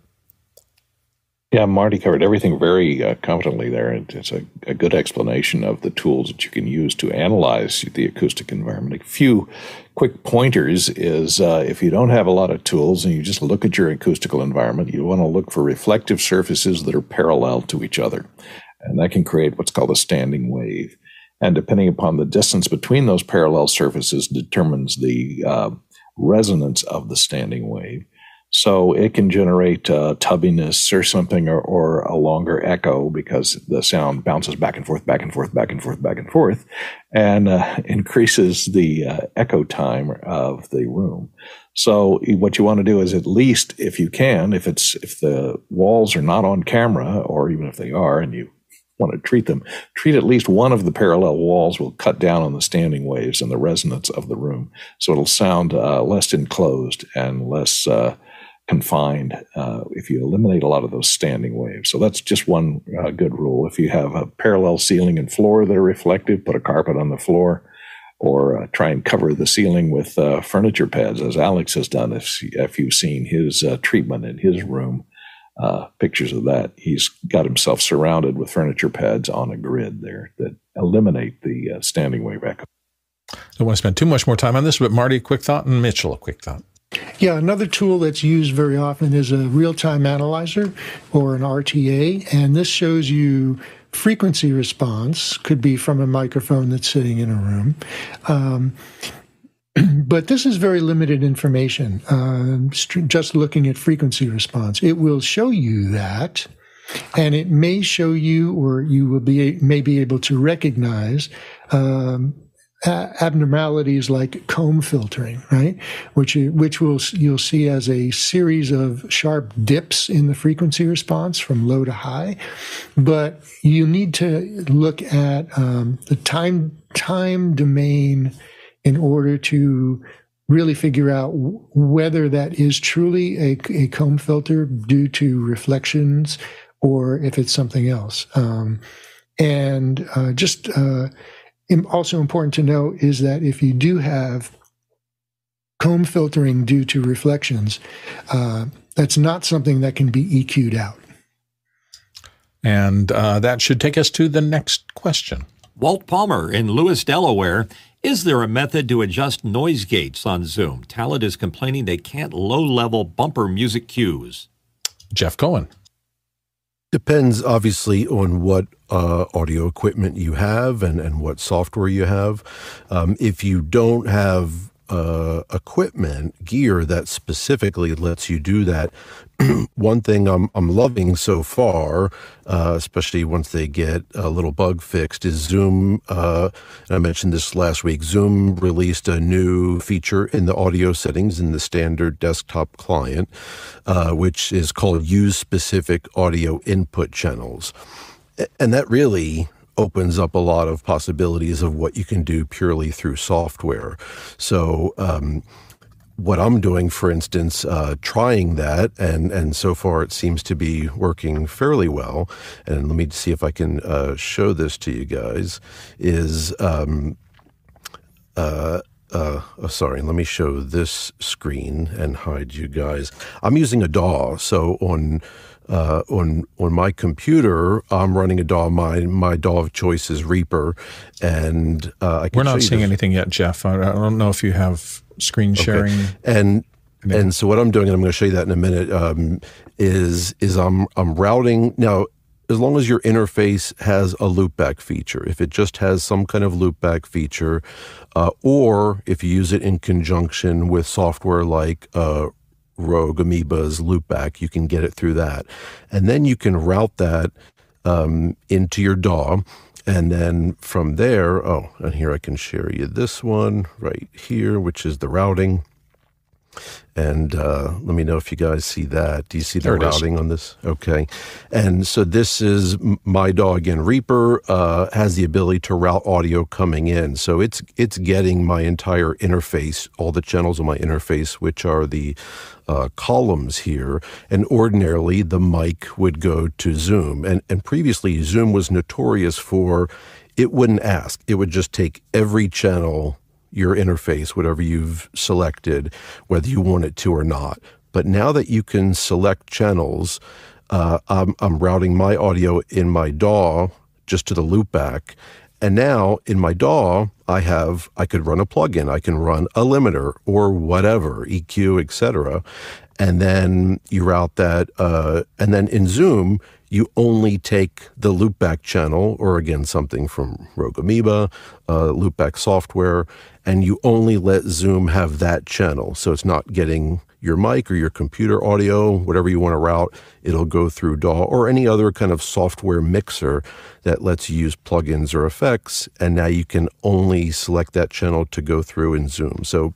Yeah, Marty covered everything very competently there. It's a good explanation of the tools that you can use to analyze the acoustic environment. A few quick pointers is if you don't have a lot of tools and you just look at your acoustical environment, you want to look for reflective surfaces that are parallel to each other. And that can create what's called a standing wave. And depending upon the distance between those parallel surfaces determines the resonance of the standing wave. So it can generate tubbiness or something, or a longer echo, because the sound bounces back and forth, back and forth, back and forth, back and forth, and increases the echo time of the room. So what you want to do is, at least if you can, if the walls are not on camera, or even if they are and you want to treat them, treat at least one of the parallel walls will cut down on the standing waves and the resonance of the room. So it'll sound less enclosed and less confined if you eliminate a lot of those standing waves. So that's just one good rule. If you have a parallel ceiling and floor that are reflective, put a carpet on the floor, or try and cover the ceiling with furniture pads, as Alex has done, if you've seen his treatment in his room. Pictures of that. He's got himself surrounded with furniture pads on a grid there that eliminate the standing wave echo. I don't want to spend too much more time on this, but Marty, a quick thought, and Mitchell, a quick thought. Yeah, another tool that's used very often is a real-time analyzer, or an RTA, and this shows you frequency response could be from a microphone that's sitting in a room. But this is very limited information, just looking at frequency response. It will show you that, and it may show you, or you will may be able to recognize abnormalities like comb filtering, right? Which you'll see as a series of sharp dips in the frequency response from low to high. But you need to look at the time domain in order to really figure out whether that is truly a comb filter due to reflections or if it's something else. Also important to know is that if you do have comb filtering due to reflections, that's not something that can be EQ'd out. And that should take us to the next question. Walt Palmer in Lewis, Delaware. Is there a method to adjust noise gates on Zoom? Talit is complaining they can't low-level bumper music cues. Jeff Cohen. Depends, obviously, on what audio equipment you have and what software you have. If you don't have equipment, gear that specifically lets you do that, one thing I'm loving so far, especially once they get a little bug fixed, is Zoom. And I mentioned this last week. Zoom released a new feature in the audio settings in the standard desktop client, which is called Use Specific Audio Input Channels. And that really opens up a lot of possibilities of what you can do purely through software. So, what I'm doing, for instance, trying that, and so far it seems to be working fairly well, and let me see if I can show this to you guys, is, sorry, let me show this screen and hide you guys. I'm using a DAW, so on my computer, I'm running a DAW. My DAW of choice is Reaper, and I can. We're not seeing anything yet, Jeff. I don't know if you have screen sharing. Okay. And so what I'm doing, and I'm going to show you that in a minute, is I'm routing now. As long as your interface has a loopback feature, if it just has some kind of loopback feature, or if you use it in conjunction with software like Rogue, Amoeba's loopback, you can get it through that. And then you can route that into your DAW. And then from there, oh, and here I can share you this one right here, which is the routing. And let me know if you guys see that. Do you see the routing on this? Okay. And so this is my DAW again. Reaper has the ability to route audio coming in. So it's getting my entire interface, all the channels on my interface, which are the columns here. And ordinarily, the mic would go to Zoom. And previously, Zoom was notorious for, it wouldn't ask. It would just take every channel, your interface, whatever you've selected, whether you want it to or not. But now that you can select channels, I'm routing my audio in my DAW just to the loopback. And now in my DAW, I could run a plugin, I can run a limiter or whatever, EQ, etc. And then you route that, and then in Zoom, you only take the loopback channel, or again, something from Rogue Amoeba, loopback software, and you only let Zoom have that channel. So it's not getting your mic or your computer audio, whatever you want to route, it'll go through DAW or any other kind of software mixer that lets you use plugins or effects. And now you can only select that channel to go through in Zoom. So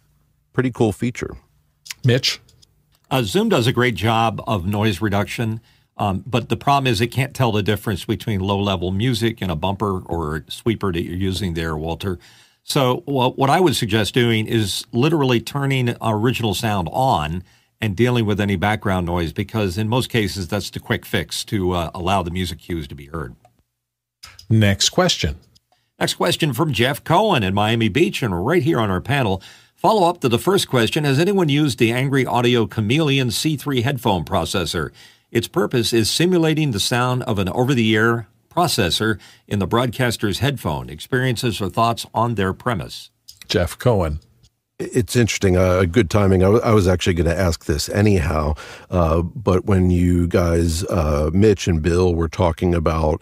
pretty cool feature. Mitch? Zoom does a great job of noise reduction. But the problem is it can't tell the difference between low-level music and a bumper or a sweeper that you're using there, Walter. So what I would suggest doing is literally turning original sound on and dealing with any background noise, because in most cases, that's the quick fix to allow the music cues to be heard. Next question. Next question from Jeff Cohen in Miami Beach and right here on our panel. Follow up to the first question. Has anyone used the Angry Audio Chameleon C3 headphone processor? Its purpose is simulating the sound of an over-the-air processor in the broadcaster's headphone. Experiences or thoughts on their premise? Jeff Cohen. It's interesting. Good timing. I was actually going to ask this anyhow, but when you guys, Mitch and Bill, were talking about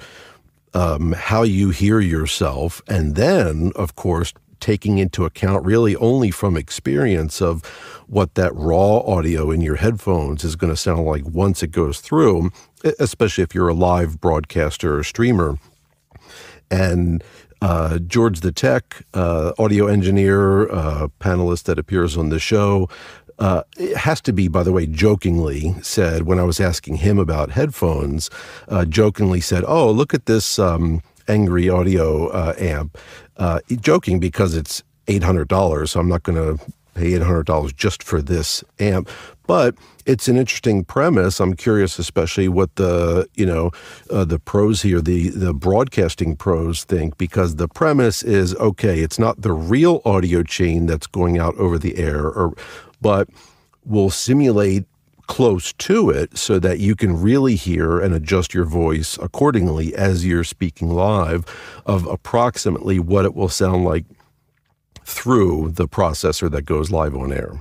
how you hear yourself, and then, of course, taking into account really only from experience of what that raw audio in your headphones is going to sound like once it goes through, especially if you're a live broadcaster or streamer. And George the Tech, audio engineer, panelist that appears on the show, it has to be, by the way, jokingly said, when I was asking him about headphones, jokingly said, oh, look at this Angry Audio amp. Joking because it's $800, so I'm not going to pay $800 just for this amp. But it's an interesting premise. I'm curious, especially what the the pros here, the broadcasting pros think, because the premise is okay. It's not the real audio chain that's going out over the air, but we'll simulate close to it so that you can really hear and adjust your voice accordingly as you're speaking live of approximately what it will sound like through the processor that goes live on air.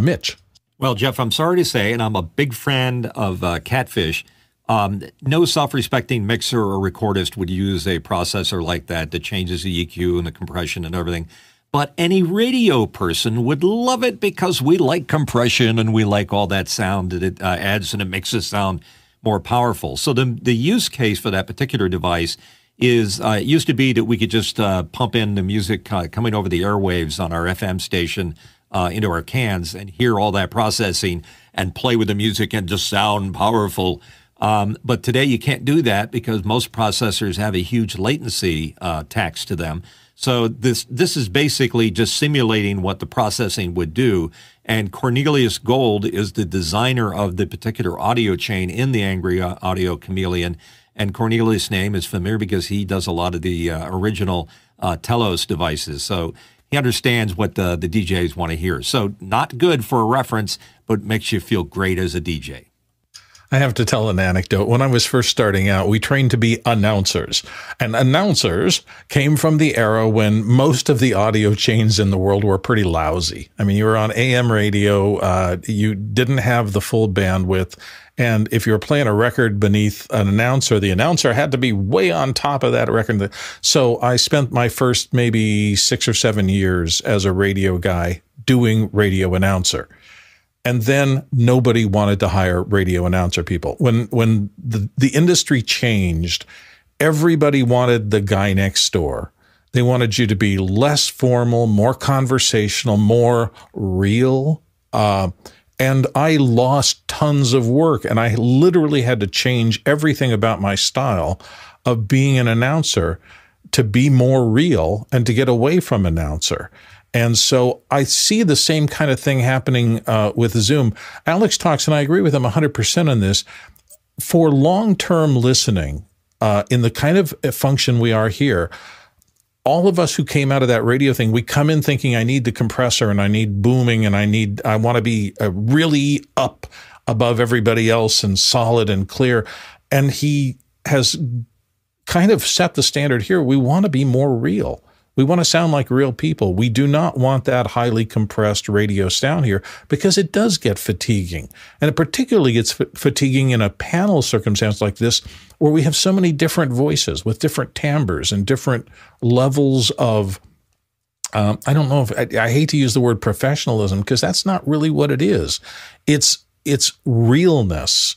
Mitch. Well, Jeff, I'm sorry to say, and I'm a big friend of Catfish, no self-respecting mixer or recordist would use a processor like that changes the EQ and the compression and everything. But any radio person would love it because we like compression and we like all that sound that it adds, and it makes the sound more powerful. So the use case for that particular device is, it used to be that we could just pump in the music coming over the airwaves on our FM station into our cans and hear all that processing and play with the music and just sound powerful. But today you can't do that because most processors have a huge latency tax to them. So this is basically just simulating what the processing would do. And Cornelius Gold is the designer of the particular audio chain in the Angry Audio Chameleon. And Cornelius' name is familiar because he does a lot of the original Telos devices. So he understands what the DJs want to hear. So not good for a reference, but makes you feel great as a DJ. I have to tell an anecdote. When I was first starting out, we trained to be announcers. And announcers came from the era when most of the audio chains in the world were pretty lousy. I mean, you were on AM radio. You didn't have the full bandwidth. And if you were playing a record beneath an announcer, the announcer had to be way on top of that record. So I spent my first maybe 6 or 7 years as a radio guy doing radio announcer. And then nobody wanted to hire radio announcer people. When the industry changed, everybody wanted the guy next door. They wanted you to be less formal, more conversational, more real. And I lost tons of work. And I literally had to change everything about my style of being an announcer to be more real and to get away from announcer. And so I see the same kind of thing happening with Zoom. Alex talks, and I agree with him 100% on this, for long-term listening in the kind of function we are here. All of us who came out of that radio thing, we come in thinking I need the compressor and I need booming and I want to be really up above everybody else and solid and clear. And he has kind of set the standard here. We want to be more real. We want to sound like real people. We do not want that highly compressed radio sound here because it does get fatiguing. And it particularly gets fatiguing in a panel circumstance like this where we have so many different voices with different timbres and different levels of, I don't know, I hate to use the word professionalism because that's not really what it is. It's realness.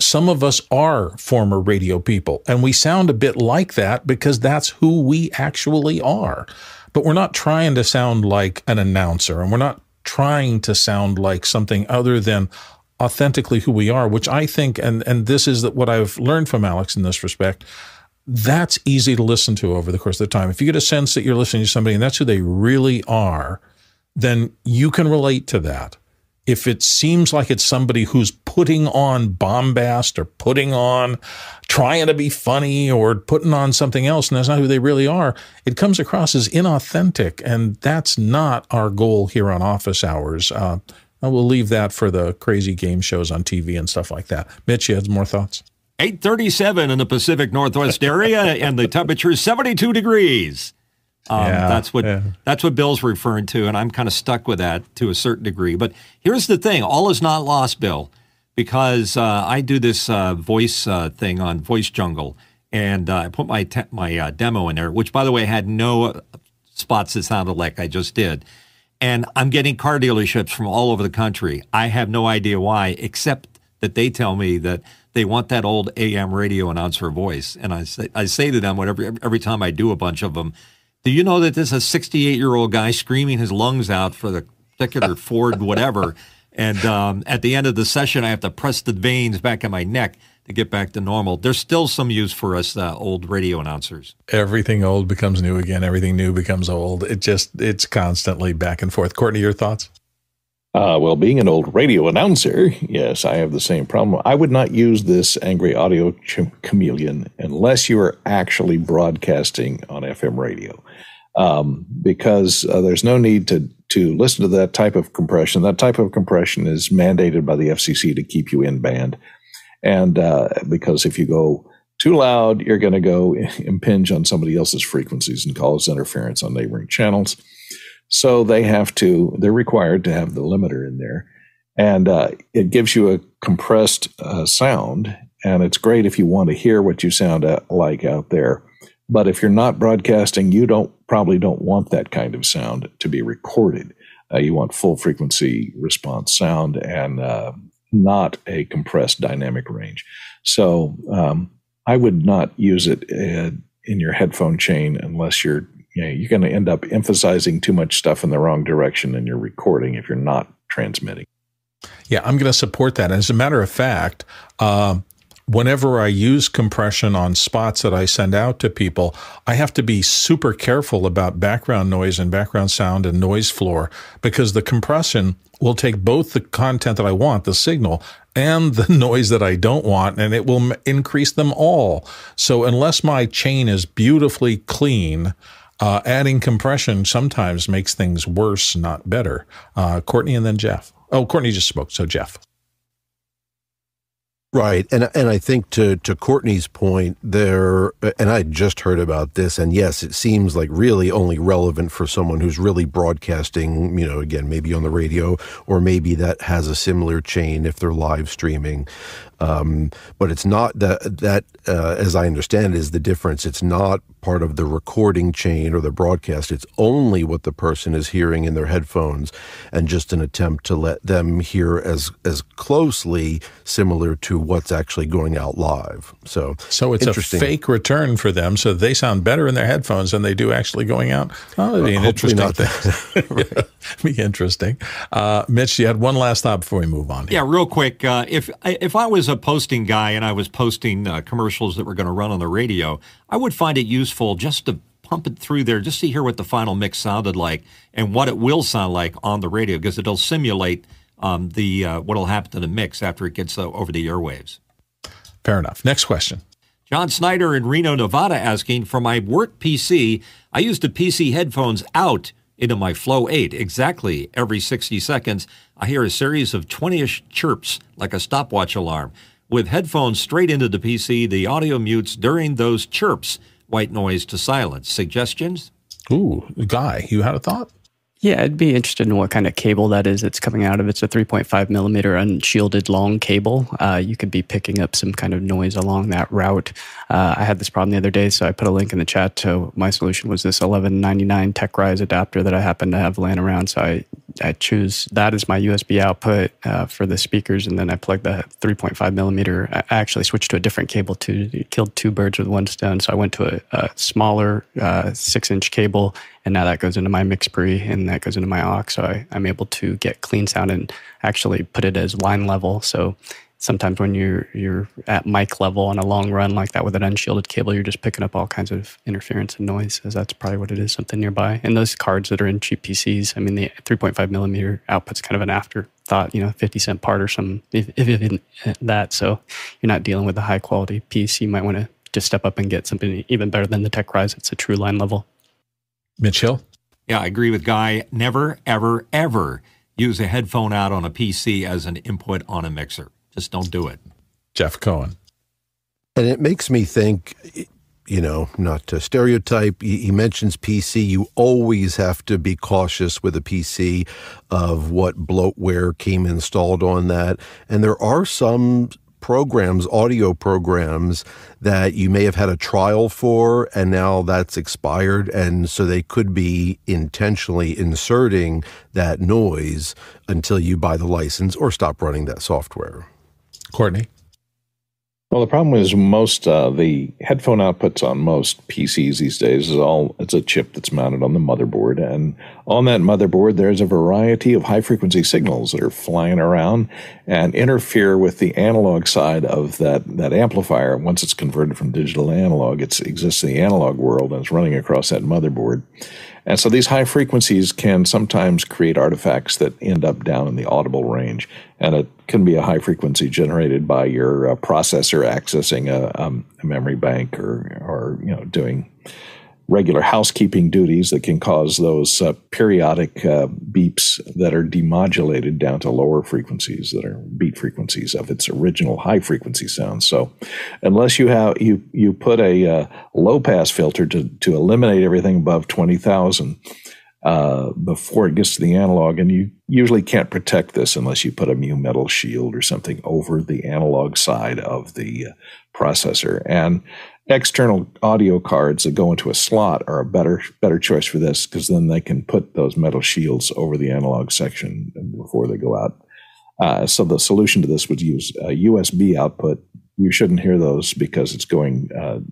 Some of us are former radio people, and we sound a bit like that because that's who we actually are. But we're not trying to sound like an announcer, and we're not trying to sound like something other than authentically who we are, which I think, and this is what I've learned from Alex in this respect, that's easy to listen to over the course of the time. If you get a sense that you're listening to somebody and that's who they really are, then you can relate to that. If it seems like it's somebody who's putting on bombast or putting on, trying to be funny or putting on something else, and that's not who they really are, it comes across as inauthentic, and that's not our goal here on Office Hours. I will leave that for the crazy game shows on TV and stuff like that. Mitch, you had more thoughts? 8:37 in the Pacific Northwest area, and the temperature is 72 degrees. That's what Bill's referring to, and I'm kind of stuck with that to a certain degree. But here's the thing. All is not lost, Bill, because I do this voice thing on Voice Jungle, And I put my demo in there, which, by the way, had no spots that sounded like I just did. And I'm getting car dealerships from all over the country. I have no idea why, except that they tell me that they want that old AM radio announcer voice. And I say to them, whatever, every time I do a bunch of them, do you know that this is a 68-year-old guy screaming his lungs out for the particular Ford whatever? And at the end of the session, I have to press the veins back in my neck to get back to normal. There's still some use for us old radio announcers. Everything old becomes new again. Everything new becomes old. It's constantly back and forth. Courtney, your thoughts? Well, being an old radio announcer, yes, I have the same problem. I would not use this angry audio chameleon unless you are actually broadcasting on FM radio, because there's no need to listen to that type of compression. That type of compression is mandated by the FCC to keep you in band. And because if you go too loud, you're going to go impinge on somebody else's frequencies and cause interference on neighboring channels. So they're required to have the limiter in there. And it gives you a compressed sound. And it's great if you want to hear what you sound like out there. But if you're not broadcasting, you probably don't want that kind of sound to be recorded. You want full frequency response sound and not a compressed dynamic range. So I would not use it in your headphone chain unless you're going to end up emphasizing too much stuff in the wrong direction in your recording if you're not transmitting. Yeah, I'm going to support that. As a matter of fact, whenever I use compression on spots that I send out to people, I have to be super careful about background noise and background sound and noise floor, because the compression will take both the content that I want, the signal, and the noise that I don't want, and it will increase them all. So unless my chain is beautifully clean, adding compression sometimes makes things worse, not better. Courtney and then Jeff. Oh, Courtney just spoke, so Jeff. Right, and I think to Courtney's point there, and I just heard about this, and yes, it seems like really only relevant for someone who's really broadcasting, again, maybe on the radio, or maybe that has a similar chain if they're live streaming. But it's not that, as I understand it, is the difference. It's not part of the recording chain or the broadcast. It's only what the person is hearing in their headphones, and just an attempt to let them hear as closely similar to what's actually going out live. So it's a fake return for them, so they sound better in their headphones than they do actually going out. Oh, that'd be an interesting thing. Be interesting. Mitch, you had one last thought before we move on here. Yeah, real quick. If I was a posting guy and I was posting commercials that were going to run on the radio, I would find it useful just to pump it through there just to hear what the final mix sounded like and what it will sound like on the radio, because it'll simulate what'll happen to the mix after it gets over the airwaves. Fair enough. Next question. John Snyder in Reno, Nevada, asking, for my work PC, I use the PC headphones out into my Flow 8. Exactly every 60 seconds, I hear a series of 20-ish chirps like a stopwatch alarm. With headphones straight into the PC, the audio mutes during those chirps, white noise to silence. Suggestions? Ooh, Guy, you had a thought? Yeah, I'd be interested in what kind of cable that is that's coming out of. It's a 3.5 millimeter unshielded long cable. You could be picking up some kind of noise along that route. I had this problem the other day, so I put a link in the chat. So my solution was this $11.99 TechRise adapter that I happen to have laying around. So I choose that as my USB output for the speakers, and then I plug the 3.5 millimeter. I actually switched to a different cable to kill two birds with one stone. So I went to a smaller 6-inch cable, and now that goes into my MixPre and that goes into my aux. So I'm able to get clean sound and actually put it as line level. So sometimes when you're at mic level on a long run like that with an unshielded cable, you're just picking up all kinds of interference and noise, as that's probably what it is, something nearby. And those cards that are in cheap PCs, I mean, the 3.5 millimeter output's kind of an afterthought, 50-cent part or something, if that. So you're not dealing with a high quality piece. You might want to just step up and get something even better than the TechRise. It's a true line level. Mitch Hill? Yeah, I agree with Guy. Never, ever, ever use a headphone out on a PC as an input on a mixer. Just don't do it. Jeff Cohen. And it makes me think, not to stereotype, he mentions PC. You always have to be cautious with a PC of what bloatware came installed on that. And there are some programs, audio programs, that you may have had a trial for and now that's expired, and so they could be intentionally inserting that noise until you buy the license or stop running that software. Courtney? Well, the problem is most the headphone outputs on most PCs these days is it's a chip that's mounted on the motherboard, and on that motherboard there's a variety of high frequency signals that are flying around and interfere with the analog side of that amplifier. Once it's converted from digital to analog, it exists in the analog world and it's running across that motherboard. And so these high frequencies can sometimes create artifacts that end up down in the audible range. And it can be a high frequency generated by your processor accessing a memory bank or doing regular housekeeping duties that can cause those periodic beeps that are demodulated down to lower frequencies that are beat frequencies of its original high frequency sound. So unless you put a low pass filter to eliminate everything above 20,000 before it gets to the analog, and you usually can't protect this unless you put a mu metal shield or something over the analog side of the processor. And external audio cards that go into a slot are a better choice for this, because then they can put those metal shields over the analog section before they go out. So the solution to this would use a USB output. You shouldn't hear those because it's going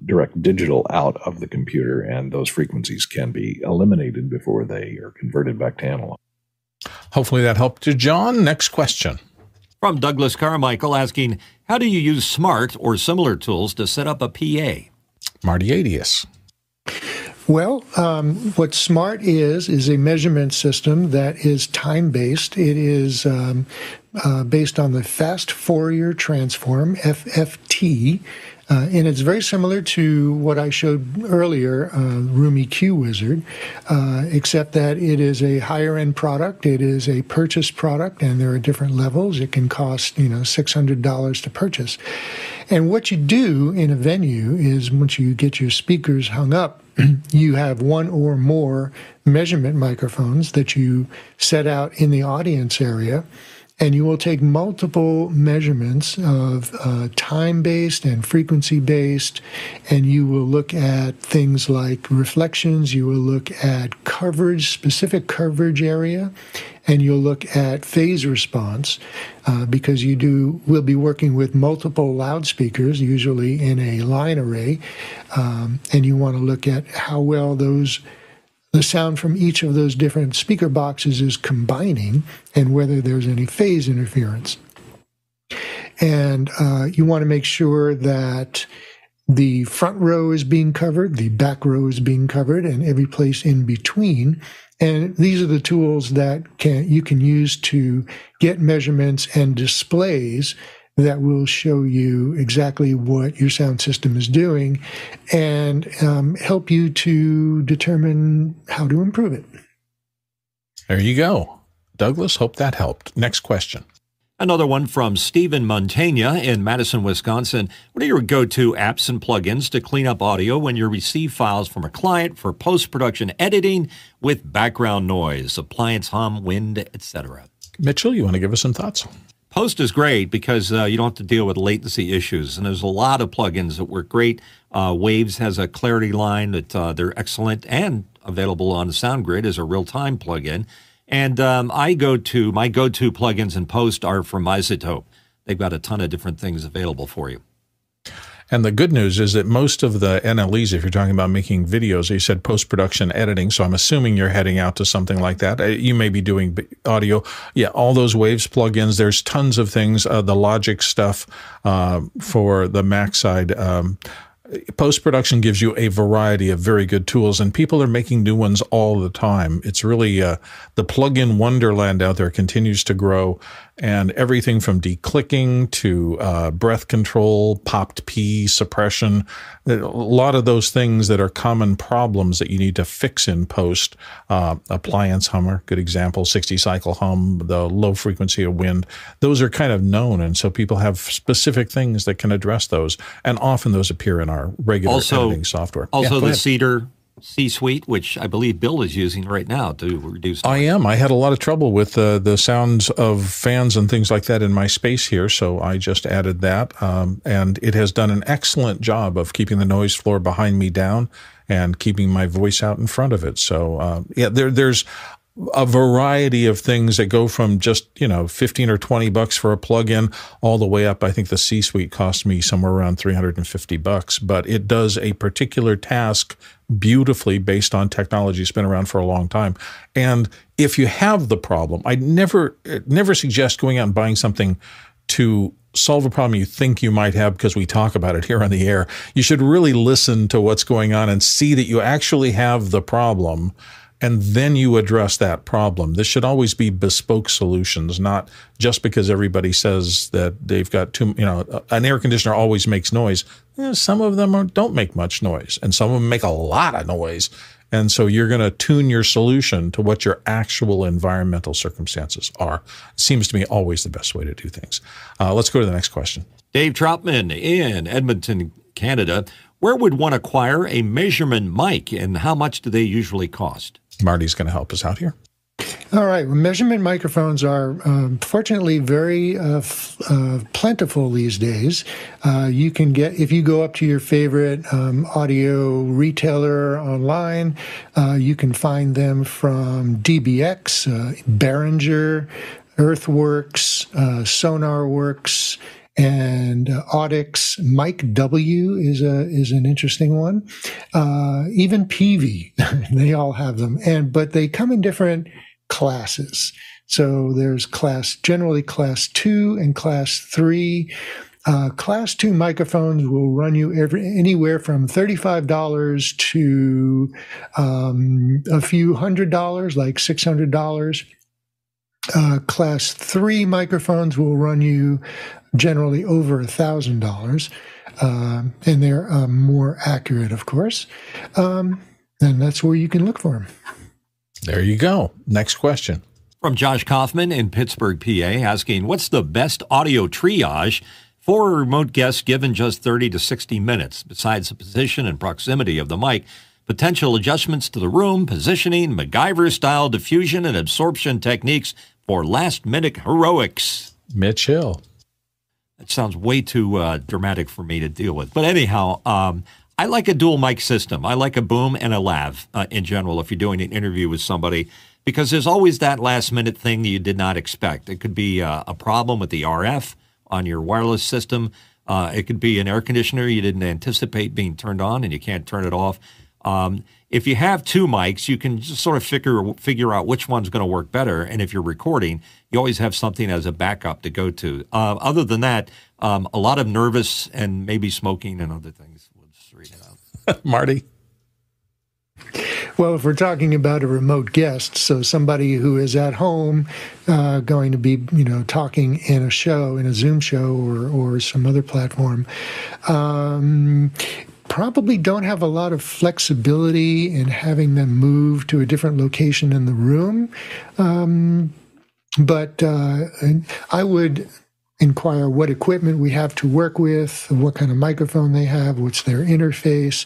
direct digital out of the computer, and those frequencies can be eliminated before they are converted back to analog. Hopefully that helped to John. Next question. From Douglas Carmichael asking, how do you use SMART or similar tools to set up a PA? Marty Adius. Well, what SMART is a measurement system that is time-based. It is based on the fast Fourier transform, FFT, and it's very similar to what I showed earlier, Roomy QWizard, except that it is a higher-end product. It is a purchased product, and there are different levels. It can cost, $600 to purchase. And what you do in a venue is, once you get your speakers hung up, you have one or more measurement microphones that you set out in the audience area, and you will take multiple measurements of time-based and frequency-based, and you will look at things like reflections, you will look at coverage, specific coverage area, and you'll look at phase response, because we'll be working with multiple loudspeakers, usually in a line array, and you want to look at how well the sound from each of those different speaker boxes is combining and whether there's any phase interference. And you want to make sure that the front row is being covered, the back row is being covered, and every place in between. And these are the tools that you can use to get measurements and displays that will show you exactly what your sound system is doing and help you to determine how to improve it. There you go. Douglas, hope that helped. Next question. Another one from Stephen Montaigne in Madison, Wisconsin. What are your go-to apps and plugins to clean up audio when you receive files from a client for post-production editing with background noise, appliance hum, wind, etc.? Mitchell, you want to give us some thoughts? Post is great because you don't have to deal with latency issues, and there's a lot of plugins that work great. Waves has a clarity line that they're excellent, and available on SoundGrid as a real-time plugin. And my go-to plugins in Post are from Isotope. They've got a ton of different things available for you. And the good news is that most of the NLEs, if you're talking about making videos, you said post-production editing, so I'm assuming you're heading out to something like that. You may be doing audio. Yeah, all those Waves plugins, there's tons of things, the Logic stuff for the Mac side. Post-production gives you a variety of very good tools, and people are making new ones all the time. It's really the plug-in wonderland out there continues to grow, and everything from declicking to breath control, popped P, suppression, a lot of those things that are common problems that you need to fix in Post. Appliance hummer, good example, 60 cycle hum, the low frequency of wind. Those are kind of known, and so people have specific things that can address those, and often those appear in our regular editing software. Also, yeah, the Cedar C-Suite, which I believe Bill is using right now to reduce noise. I am. I had a lot of trouble with the sounds of fans and things like that in my space here, so I just added that. And it has done an excellent job of keeping the noise floor behind me down and keeping my voice out in front of it. So, yeah, there's a variety of things that go from just, you know, $15 or $20 for a plug-in all the way up. I think the C-Suite cost me somewhere around $350, but it does a particular task beautifully based on technology that's been around for a long time. And if you have the problem, I never suggest going out and buying something to solve a problem you think you might have, because we talk about it here on the air. You should really listen to what's going on and see that you actually have the problem, and then you address that problem. This should always be bespoke solutions, not just because everybody says that they've got too, you know, an air conditioner always makes noise. Some of them don't make much noise, and some of them make a lot of noise. And so you're going to tune your solution to what your actual environmental circumstances are. Seems to me always the best way to do things. Let's go to the next question. Dave Tropman in Edmonton, Canada. Where would one acquire a measurement mic, and how much do they usually cost? Marty's going to help us out here. All right. Well, measurement microphones are fortunately very plentiful these days. You can get, if you go up to your favorite audio retailer online, you can find them from DBX, Behringer, Earthworks, SonarWorks, and Audix. Mike W is an interesting one. Even PV, they all have them, but they come in different classes. So there's generally class 2 and class 3. Class 2 microphones will run you anywhere from $35 to a few $100s, like $600. Class 3 microphones will run you generally over $1,000, and they're more accurate, of course. And that's where you can look for them. There you go. Next question. From Josh Kaufman in Pittsburgh, PA, asking, what's the best audio triage for a remote guest given just 30 to 60 minutes, besides the position and proximity of the mic? Potential adjustments to the room, positioning, MacGyver-style diffusion and absorption techniques for last-minute heroics. Mitch Hill. That sounds way too dramatic for me to deal with. But anyhow, I like a dual mic system. I like a boom and a lav in general if you're doing an interview with somebody, because there's always that last-minute thing that you did not expect. It could be a problem with the RF on your wireless system. It could be an air conditioner you didn't anticipate being turned on and you can't turn it off. If you have two mics, you can just sort of figure out which one's going to work better. And if you're recording, you always have something as a backup to go to. Other than that, a lot of nervous and maybe smoking and other things. We'll just read it out. Marty? Well, if we're talking about a remote guest, so somebody who is at home going to be, you know, talking in a show, in a Zoom show or some other platform, probably don't have a lot of flexibility in having them move to a different location in the room. But I would inquire what equipment we have to work with, what kind of microphone they have, what's their interface,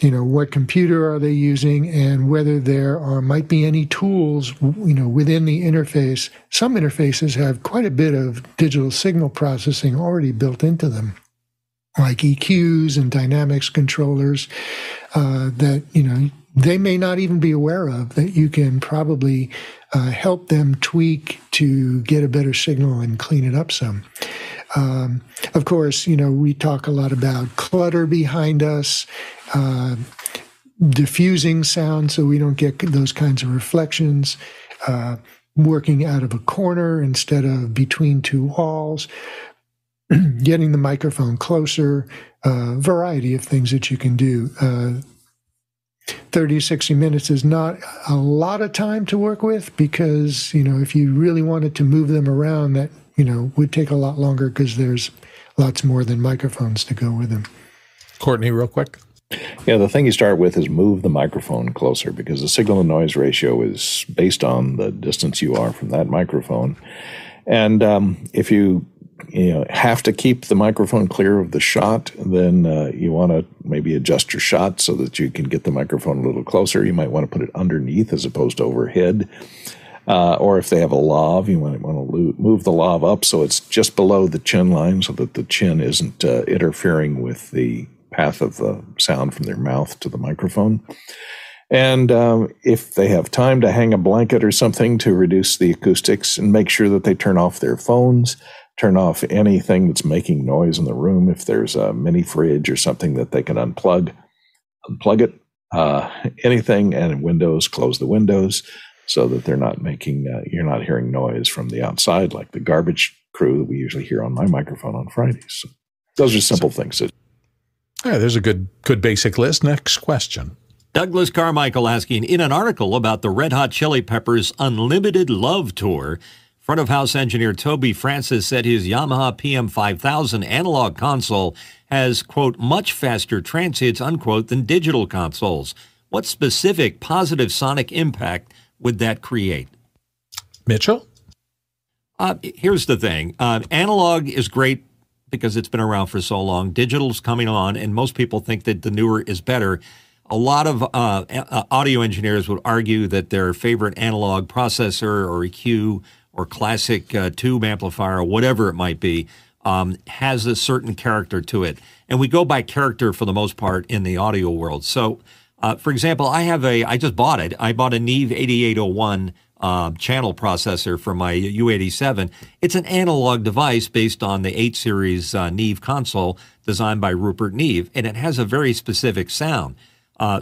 you know, what computer are they using, and whether there might be any tools, you know, within the interface. Some interfaces have quite a bit of digital signal processing already built into them, like EQs and dynamics controllers that, you know, they may not even be aware of, that you can probably help them tweak to get a better signal and clean it up some. Of course, you know, we talk a lot about clutter behind us, diffusing sound so we don't get those kinds of reflections, working out of a corner instead of between two walls, getting the microphone closer, variety of things that you can do. 30 to 60 minutes is not a lot of time to work with, because, you know, if you really wanted to move them around, that, you know, would take a lot longer because there's lots more than microphones to go with them. Courtney, real quick. Yeah, the thing you start with is move the microphone closer, because the signal to noise ratio is based on the distance you are from that microphone. And if you have to keep the microphone clear of the shot, then you want to maybe adjust your shot so that you can get the microphone a little closer. You might want to put it underneath as opposed to overhead. Or if they have a lav, you might want to move the lav up so it's just below the chin line so that the chin isn't interfering with the path of the sound from their mouth to the microphone. And if they have time, to hang a blanket or something to reduce the acoustics, and make sure that they turn off their phones, turn off anything that's making noise in the room. If there's a mini fridge or something that they can unplug it, anything, and windows, close the windows so that they're not making, you're not hearing noise from the outside like the garbage crew that we usually hear on my microphone on Fridays. So those are simple things. Yeah, there's a good basic list. Next question. Douglas Carmichael asking, in an article about the Red Hot Chili Peppers' Unlimited Love Tour, front-of-house engineer Toby Francis said his Yamaha PM5000 analog console has, quote, much faster transients, unquote, than digital consoles. What specific positive sonic impact would that create? Mitchell? Here's the thing. Analog is great because it's been around for so long. Digital's coming on, and most people think that the newer is better. A lot of audio engineers would argue that their favorite analog processor or EQ or classic tube amplifier or whatever it might be has a certain character to it. And we go by character for the most part in the audio world. So, for example, I just bought it. I bought a Neve 8801 channel processor for my U87. It's an analog device based on the 8 Series Neve console designed by Rupert Neve, and it has a very specific sound.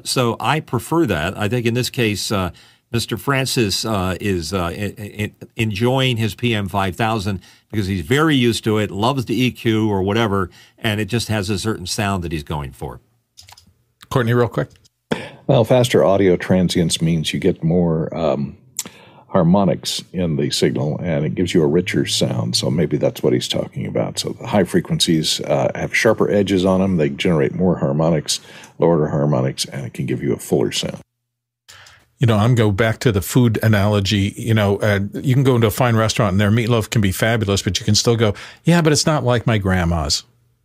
So I prefer that. I think in this case, Mr. Francis is enjoying his PM5000 because he's very used to it, loves the EQ or whatever, and it just has a certain sound that he's going for. Courtney, real quick. Well, faster audio transients means you get more harmonics in the signal, and it gives you a richer sound. So maybe that's what he's talking about. So the high frequencies have sharper edges on them. They generate more harmonics, lower harmonics, and it can give you a fuller sound. You know, I'm go back to the food analogy. You know, you can go into a fine restaurant and their meatloaf can be fabulous, but you can still go, yeah, but it's not like my grandma's.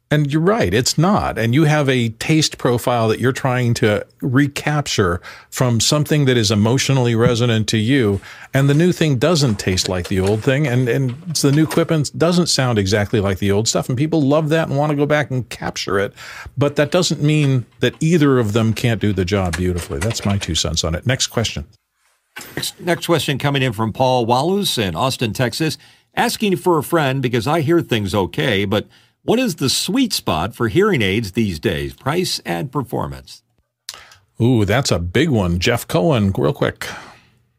And you're right, it's not. And you have a taste profile that you're trying to recapture from something that is emotionally resonant to you. And the new thing doesn't taste like the old thing. And the new equipment doesn't sound exactly like the old stuff. And people love that and want to go back and capture it. But that doesn't mean that either of them can't do the job beautifully. That's my 2 cents on it. Next question. Next question coming in from Paul Wallace in Austin, Texas, asking for a friend because I hear things okay, but what is the sweet spot for hearing aids these days? Price and performance. Ooh, that's a big one. Jeff Cohen, real quick.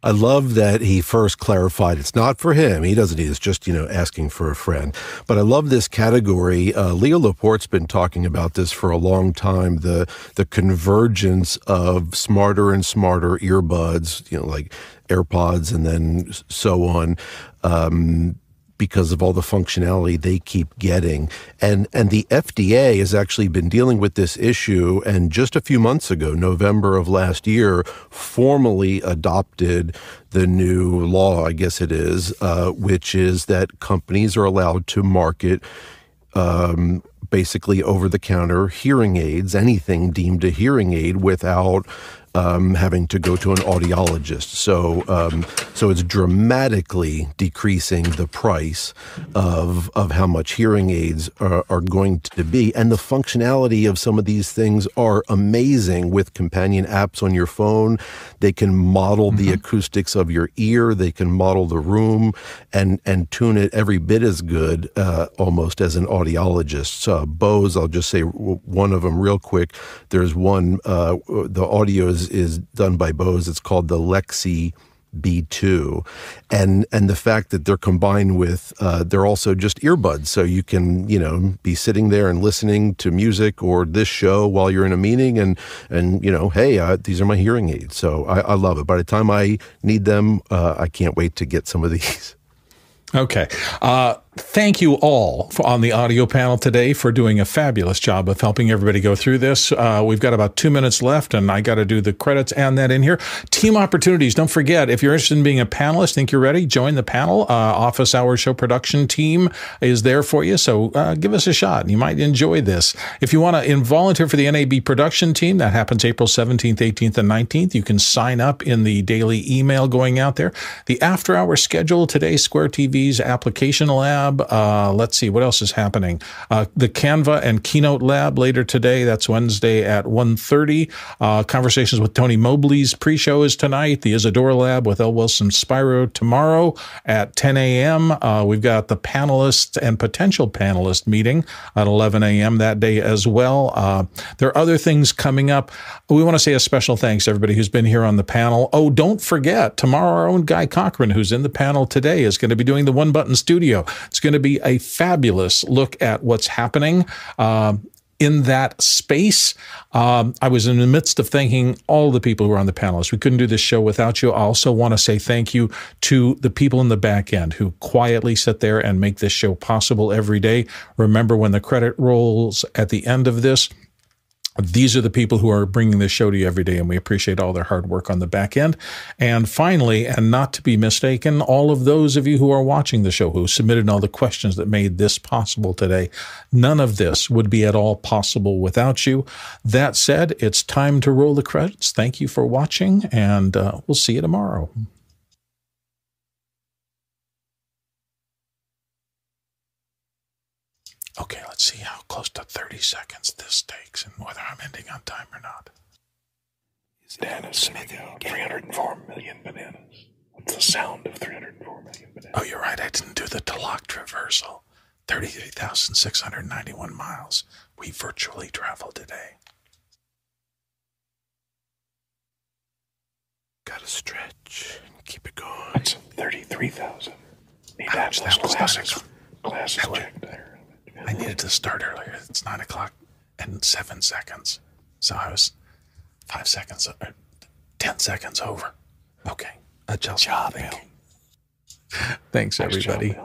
I love that he first clarified it's not for him. He doesn't need it. It's just, you know, asking for a friend. But I love this category. Leo Laporte's been talking about this for a long time, the convergence of smarter and smarter earbuds, you know, like AirPods and then so on. Because of all the functionality they keep getting. And the FDA has actually been dealing with this issue, and just a few months ago, November of last year, formally adopted the new law, I guess it is, which is that companies are allowed to market basically over-the-counter hearing aids, anything deemed a hearing aid, without having to go to an audiologist. So it's dramatically decreasing the price of how much hearing aids are going to be. And the functionality of some of these things are amazing with companion apps on your phone. They can model the acoustics of your ear. They can model the room and tune it every bit as good almost as an audiologist. So Bose, I'll just say one of them real quick. There's one, the audio is done by Bose. It's called the Lexi B2, and the fact that they're combined with they're also just earbuds, so you can, you know, be sitting there and listening to music or this show while you're in a meeting, and you know, hey, these are my hearing aids, so I love it. By the time I need them, I can't wait to get some of these. Okay, Thank you all on the audio panel today for doing a fabulous job of helping everybody go through this. We've got about 2 minutes left, and I got to do the credits and that in here. Team opportunities. Don't forget, if you're interested in being a panelist, think you're ready, join the panel. Office Hour Show production team is there for you, so give us a shot. You might enjoy this. If you want to volunteer for the NAB production team, that happens April 17th, 18th, and 19th. You can sign up in the daily email going out there. The after-hour schedule today, Square TV's Application Lab. Let's see what else is happening. The Canva and Keynote Lab later today. That's Wednesday at 1:30. Conversations with Tony Mobley's pre-show is tonight. The Isadora Lab with L. Wilson Spiro tomorrow at 10 a.m. We've got the panelists and potential panelist meeting at 11 a.m. that day as well. There are other things coming up. We want to say a special thanks to everybody who's been here on the panel. Oh, don't forget, tomorrow our own Guy Cochran, who's in the panel today, is going to be doing the One Button Studio. It's going to be a fabulous look at what's happening in that space. I was in the midst of thanking all the people who were on the panelists. We couldn't do this show without you. I also want to say thank you to the people in the back end who quietly sit there and make this show possible every day. Remember, when the credit rolls at the end of this, these are the people who are bringing this show to you every day, and we appreciate all their hard work on the back end. And finally, and not to be mistaken, all of those of you who are watching the show, who submitted all the questions that made this possible today, none of this would be at all possible without you. That said, it's time to roll the credits. Thank you for watching, and we'll see you tomorrow. Okay, let's see how close to 30 seconds this takes and whether I'm ending on time or not. Banana Smith, 304 million bananas. What's the sound of 304 million bananas? Oh, you're right. I didn't do the Tulloch traversal. 33,691 miles. We virtually traveled today. Gotta stretch and keep it going. That's 33,000. Need to have those classes checked there. I needed to start earlier. It's 9:07, so I was 5 seconds, or 10 seconds over. Okay, a job. Thanks, everybody.